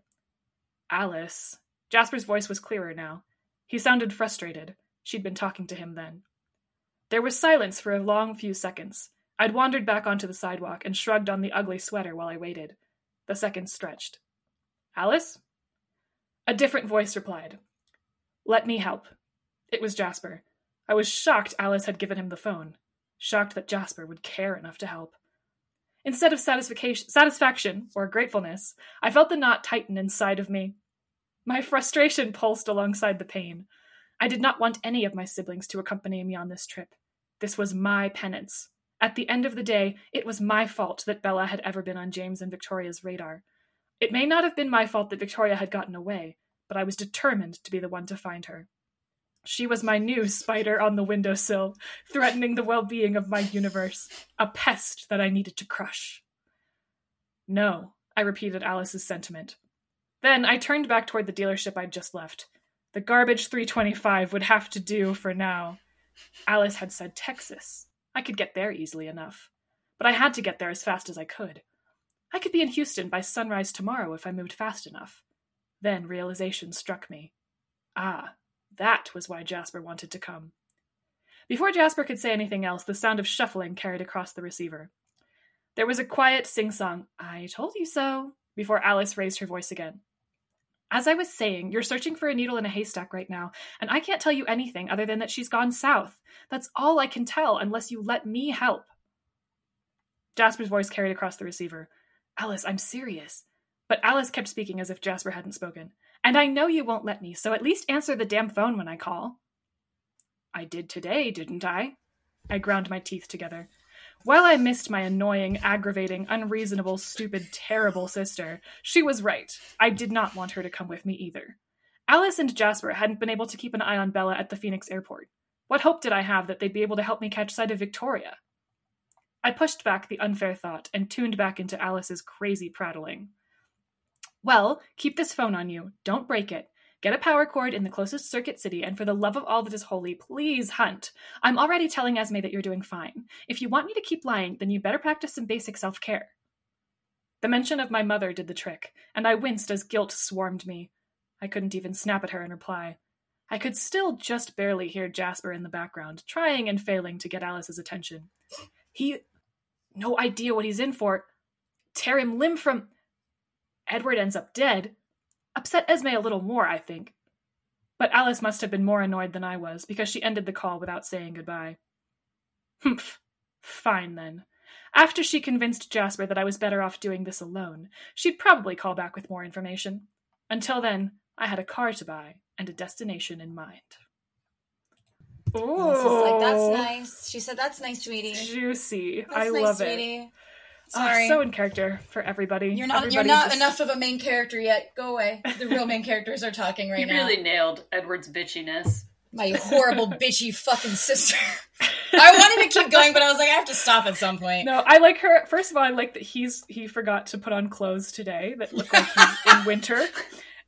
Alice. Jasper's voice was clearer now. He sounded frustrated. She'd been talking to him then. There was silence for a long few seconds. I'd wandered back onto the sidewalk and shrugged on the ugly sweater while I waited. The seconds stretched. Alice? A different voice replied. Let me help. It was Jasper. I was shocked Alice had given him the phone. Shocked that Jasper would care enough to help. Instead of satisfaction or gratefulness, I felt the knot tighten inside of me. My frustration pulsed alongside the pain. I did not want any of my siblings to accompany me on this trip. This was my penance. At the end of the day, it was my fault that Bella had ever been on James and Victoria's radar. It may not have been my fault that Victoria had gotten away, but I was determined to be the one to find her. She was my new spider on the windowsill, threatening the well-being of my universe, a pest that I needed to crush. No, I repeated Alice's sentiment. Then I turned back toward the dealership I'd just left. The garbage 325 would have to do for now. Alice had said Texas. I could get there easily enough. But I had to get there as fast as I could. I could be in Houston by sunrise tomorrow if I moved fast enough. Then realization struck me. Ah, that was why Jasper wanted to come. Before Jasper could say anything else, the sound of shuffling carried across the receiver. There was a quiet sing-song, "I told you so," before Alice raised her voice again. As I was saying, you're searching for a needle in a haystack right now, and I can't tell you anything other than that she's gone south. That's all I can tell, unless you let me help. Jasper's voice carried across the receiver. Alice, I'm serious. But Alice kept speaking as if Jasper hadn't spoken. And I know you won't let me, so at least answer the damn phone when I call. I did today, didn't I? I ground my teeth together. While I missed my annoying, aggravating, unreasonable, stupid, terrible sister, she was right. I did not want her to come with me either. Alice and Jasper hadn't been able to keep an eye on Bella at the Phoenix airport. What hope did I have that they'd be able to help me catch sight of Victoria? I pushed back the unfair thought and tuned back into Alice's crazy prattling. Well, keep this phone on you. Don't break it. Get a power cord in the closest circuit city, and for the love of all that is holy, please hunt. I'm already telling Esme that you're doing fine. If you want me to keep lying, then you better practice some basic self-care. The mention of my mother did the trick, and I winced as guilt swarmed me. I couldn't even snap at her in reply. I could still just barely hear Jasper in the background, trying and failing to get Alice's attention. No idea what he's in for. Tear him limb from... Edward ends up dead. Upset Esme a little more, I think. But Alice must have been more annoyed than I was, because she ended the call without saying goodbye. Humph. Fine, then. After she convinced Jasper that I was better off doing this alone, she'd probably call back with more information. Until then, I had a car to buy and a destination in mind. Oh, that's nice. She said, that's nice, sweetie. Juicy. I love it. Sorry. So in character for everybody. You're not enough of a main character yet. Go away. The real main characters are talking right now. You really nailed Edward's bitchiness. My horrible bitchy fucking sister. I wanted to keep going, but I was like, I have to stop at some point. No, I like her. First of all, I like that he forgot to put on clothes today that look like he's in winter.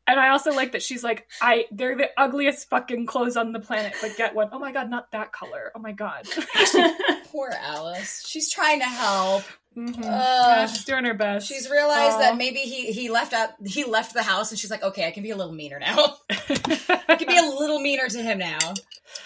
And I also like that she's like, they're the ugliest fucking clothes on the planet, but get one. Oh my god, not that color. Oh my god. Poor Alice. She's trying to help. Mm-hmm. Yeah, she's doing her best. She's realized that maybe he left the house, and she's like, okay, I can be a little meaner now. I can be a little meaner to him now.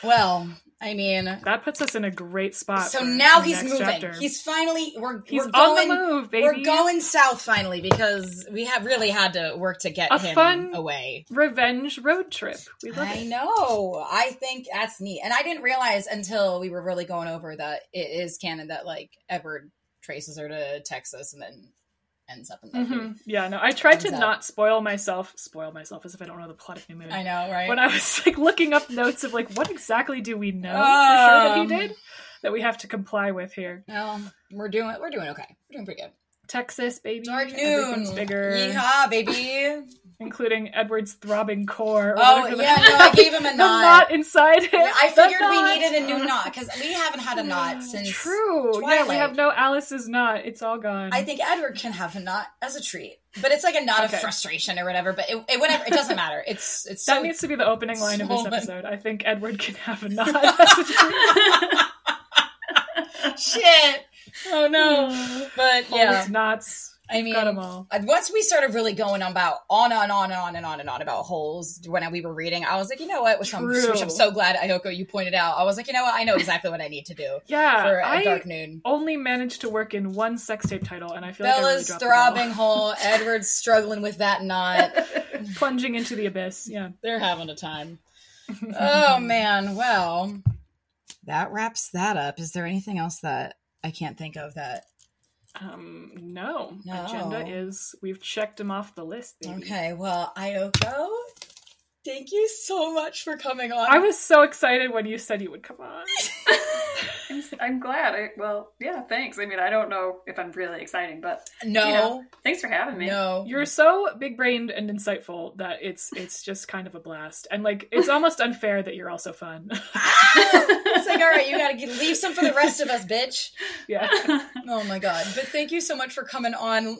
Well, I mean, that puts us in a great spot. So now he's moving. Chapter. He's finally we're going on the move, baby. We're going south finally, because we have really had to work to get him fun away. Revenge road trip. We love it. I know. I think that's neat, and I didn't realize until we were really going over that it is canon that like Edward traces her to Texas and then ends up in the mm-hmm. Yeah, no, I tried to not spoil myself. Spoil myself as if I don't know the plot of New Moon. I know, right? When I was like looking up notes of like, what exactly do we know for sure that he did that we have to comply with here? Well, we're doing okay. We're doing pretty good. Texas, baby. Dark Noon. Everything's bigger. Yeehaw, baby. including Edward's throbbing core. Or no, I gave him a knot. Knot inside him. I figured we needed a new knot because we haven't had a knot since Twilight. Yeah, we have no Alice's knot. It's all gone. I think Edward can have a knot as a treat. But it's like a knot of frustration or whatever, but it doesn't matter. It's That needs to be the opening line of this episode. I think Edward can have a knot as a treat. Shit. Oh no. But yeah. All knots. I mean, got them all. Once we started really going on about holes when we were reading, I was like, you know what? Which I'm so glad, Ioco, you pointed out. I was like, you know what? I know exactly what I need to do. Yeah, for a Dark Moon. Only managed to work in one sex tape title, and I feel Bella's like I really dropped throbbing hole, Edward's struggling with that knot, plunging into the abyss. Yeah, they're having a time. Oh man, well, that wraps that up. Is there anything else that I can't think of that? No. Agenda is we've checked them off the list, baby. Okay, well, Ioco, thank you so much for coming on. I was so excited when you said you would come on. I'm glad. Thanks. I mean, I don't know if I'm really exciting, but thanks for having me. No, you're so big-brained and insightful that it's just kind of a blast, and like it's almost unfair that you're also fun. It's like, all right, you gotta leave some for the rest of us, bitch. Yeah. Oh my god. But thank you so much for coming on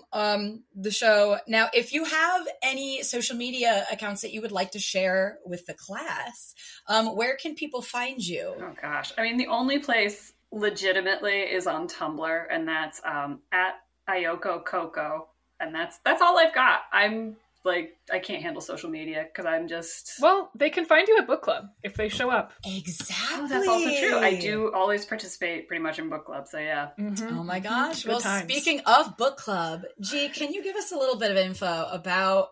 the show. Now, if you have any social media accounts that you would like to share with the class, where can people find you? Oh gosh, I mean, the only place legitimately is on Tumblr, and that's at Ioco Coco, and that's all I've got. I'm like, I can't handle social media because I'm just... Well, they can find you at book club if they show up. Exactly. Oh, that's also true. I do always participate pretty much in book club, so yeah. Mm-hmm. Oh my gosh. Well, speaking of book club, G, can you give us a little bit of info about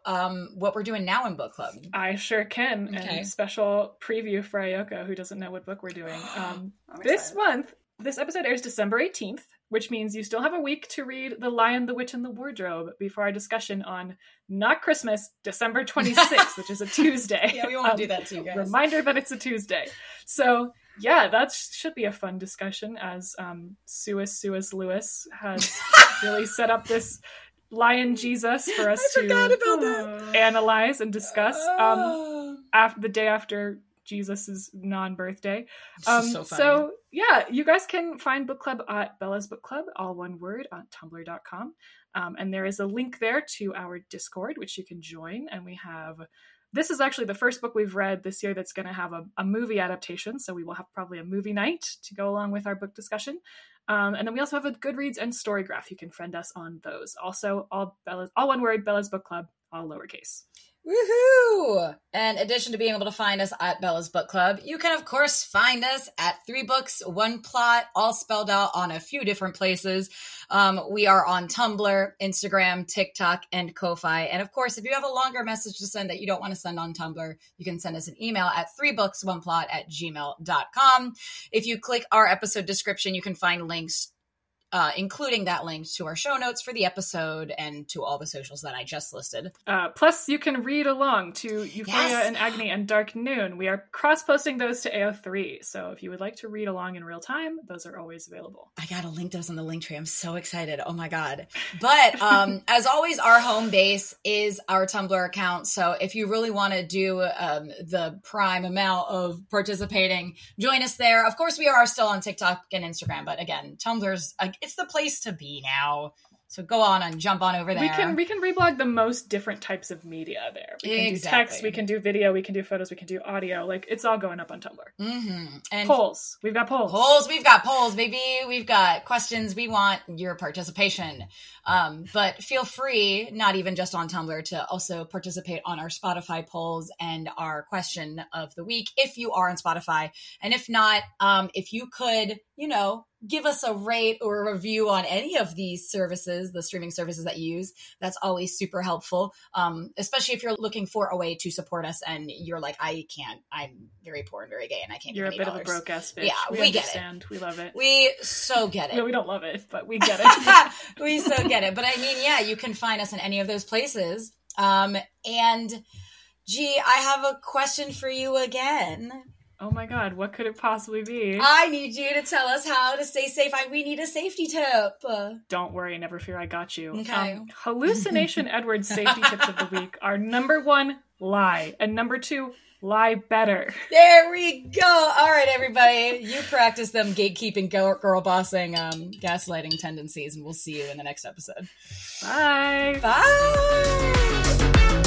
what we're doing now in book club? I sure can. Okay. And special preview for Ioco, who doesn't know what book we're doing. This month, this episode airs December 18th, which means you still have a week to read The Lion, the Witch, and the Wardrobe before our discussion on Not Christmas, December 26th, which is a Tuesday. Yeah, we won't do that to you guys. Reminder that it's a Tuesday. So, yeah, that should be a fun discussion, as C.S. Lewis has really set up this Lion Jesus for us to analyze and discuss the day after Jesus's non-birthday. So funny. So yeah, you guys can find book club at Bella's Book Club, all one word, on tumblr.com. And there is a link there to our Discord, which you can join. And we have, this is actually the first book we've read this year that's going to have a movie adaptation. So we will have probably a movie night to go along with our book discussion. And then we also have a Goodreads and Storygraph. You can friend us on those. Also, all one word, Bella's Book Club, all lowercase. Woohoo! In addition to being able to find us at Bella's Book Club, you can, of course, find us at 3 Books, 1 Plot, all spelled out on a few different places. We are on Tumblr, Instagram, TikTok, and Ko-Fi. And, of course, if you have a longer message to send that you don't want to send on Tumblr, you can send us an email at 3books1plot@gmail.com. If you click our episode description, you can find links including that link to our show notes for the episode and to all the socials that I just listed. Plus, you can read along to Euphoria and Agni and Dark Noon. We are cross-posting those to AO3. So if you would like to read along in real time, those are always available. I got to link those on the link tree. I'm so excited. Oh my God. But as always, our home base is our Tumblr account. So if you really want to do the prime amount of participating, join us there. Of course, we are still on TikTok and Instagram. But again, Tumblr's... it's the place to be now. So go on and jump on over there. We can reblog the most different types of media there. We can do text, we can do video, we can do photos, we can do audio. Like, it's all going up on Tumblr. Mm-hmm. And polls. We've got polls. We've got polls, baby. We've got questions. We want your participation. But feel free, not even just on Tumblr, to also participate on our Spotify polls and our question of the week, if you are on Spotify. And if not, if you could, give us a rate or a review on any of these services, the streaming services that you use. That's always super helpful, especially if you're looking for a way to support us and you're like, I'm very poor and very gay and I can't You're a bit dollars. Of a broke ass bitch. Yeah, we get it. We love it. We so get it. No, we don't love it, but we get it. We so get it. But I mean, yeah, you can find us in any of those places. And G, I have a question for you again. Oh my God, what could it possibly be? I need you to tell us how to stay safe. We need a safety tip. Don't worry, never fear, I got you. Okay. Hallucination Edwards safety tips of the week are 1, lie, and 2, lie better. There we go. All right, everybody, you practice them gatekeeping, girl bossing, gaslighting tendencies, and we'll see you in the next episode. Bye. Bye.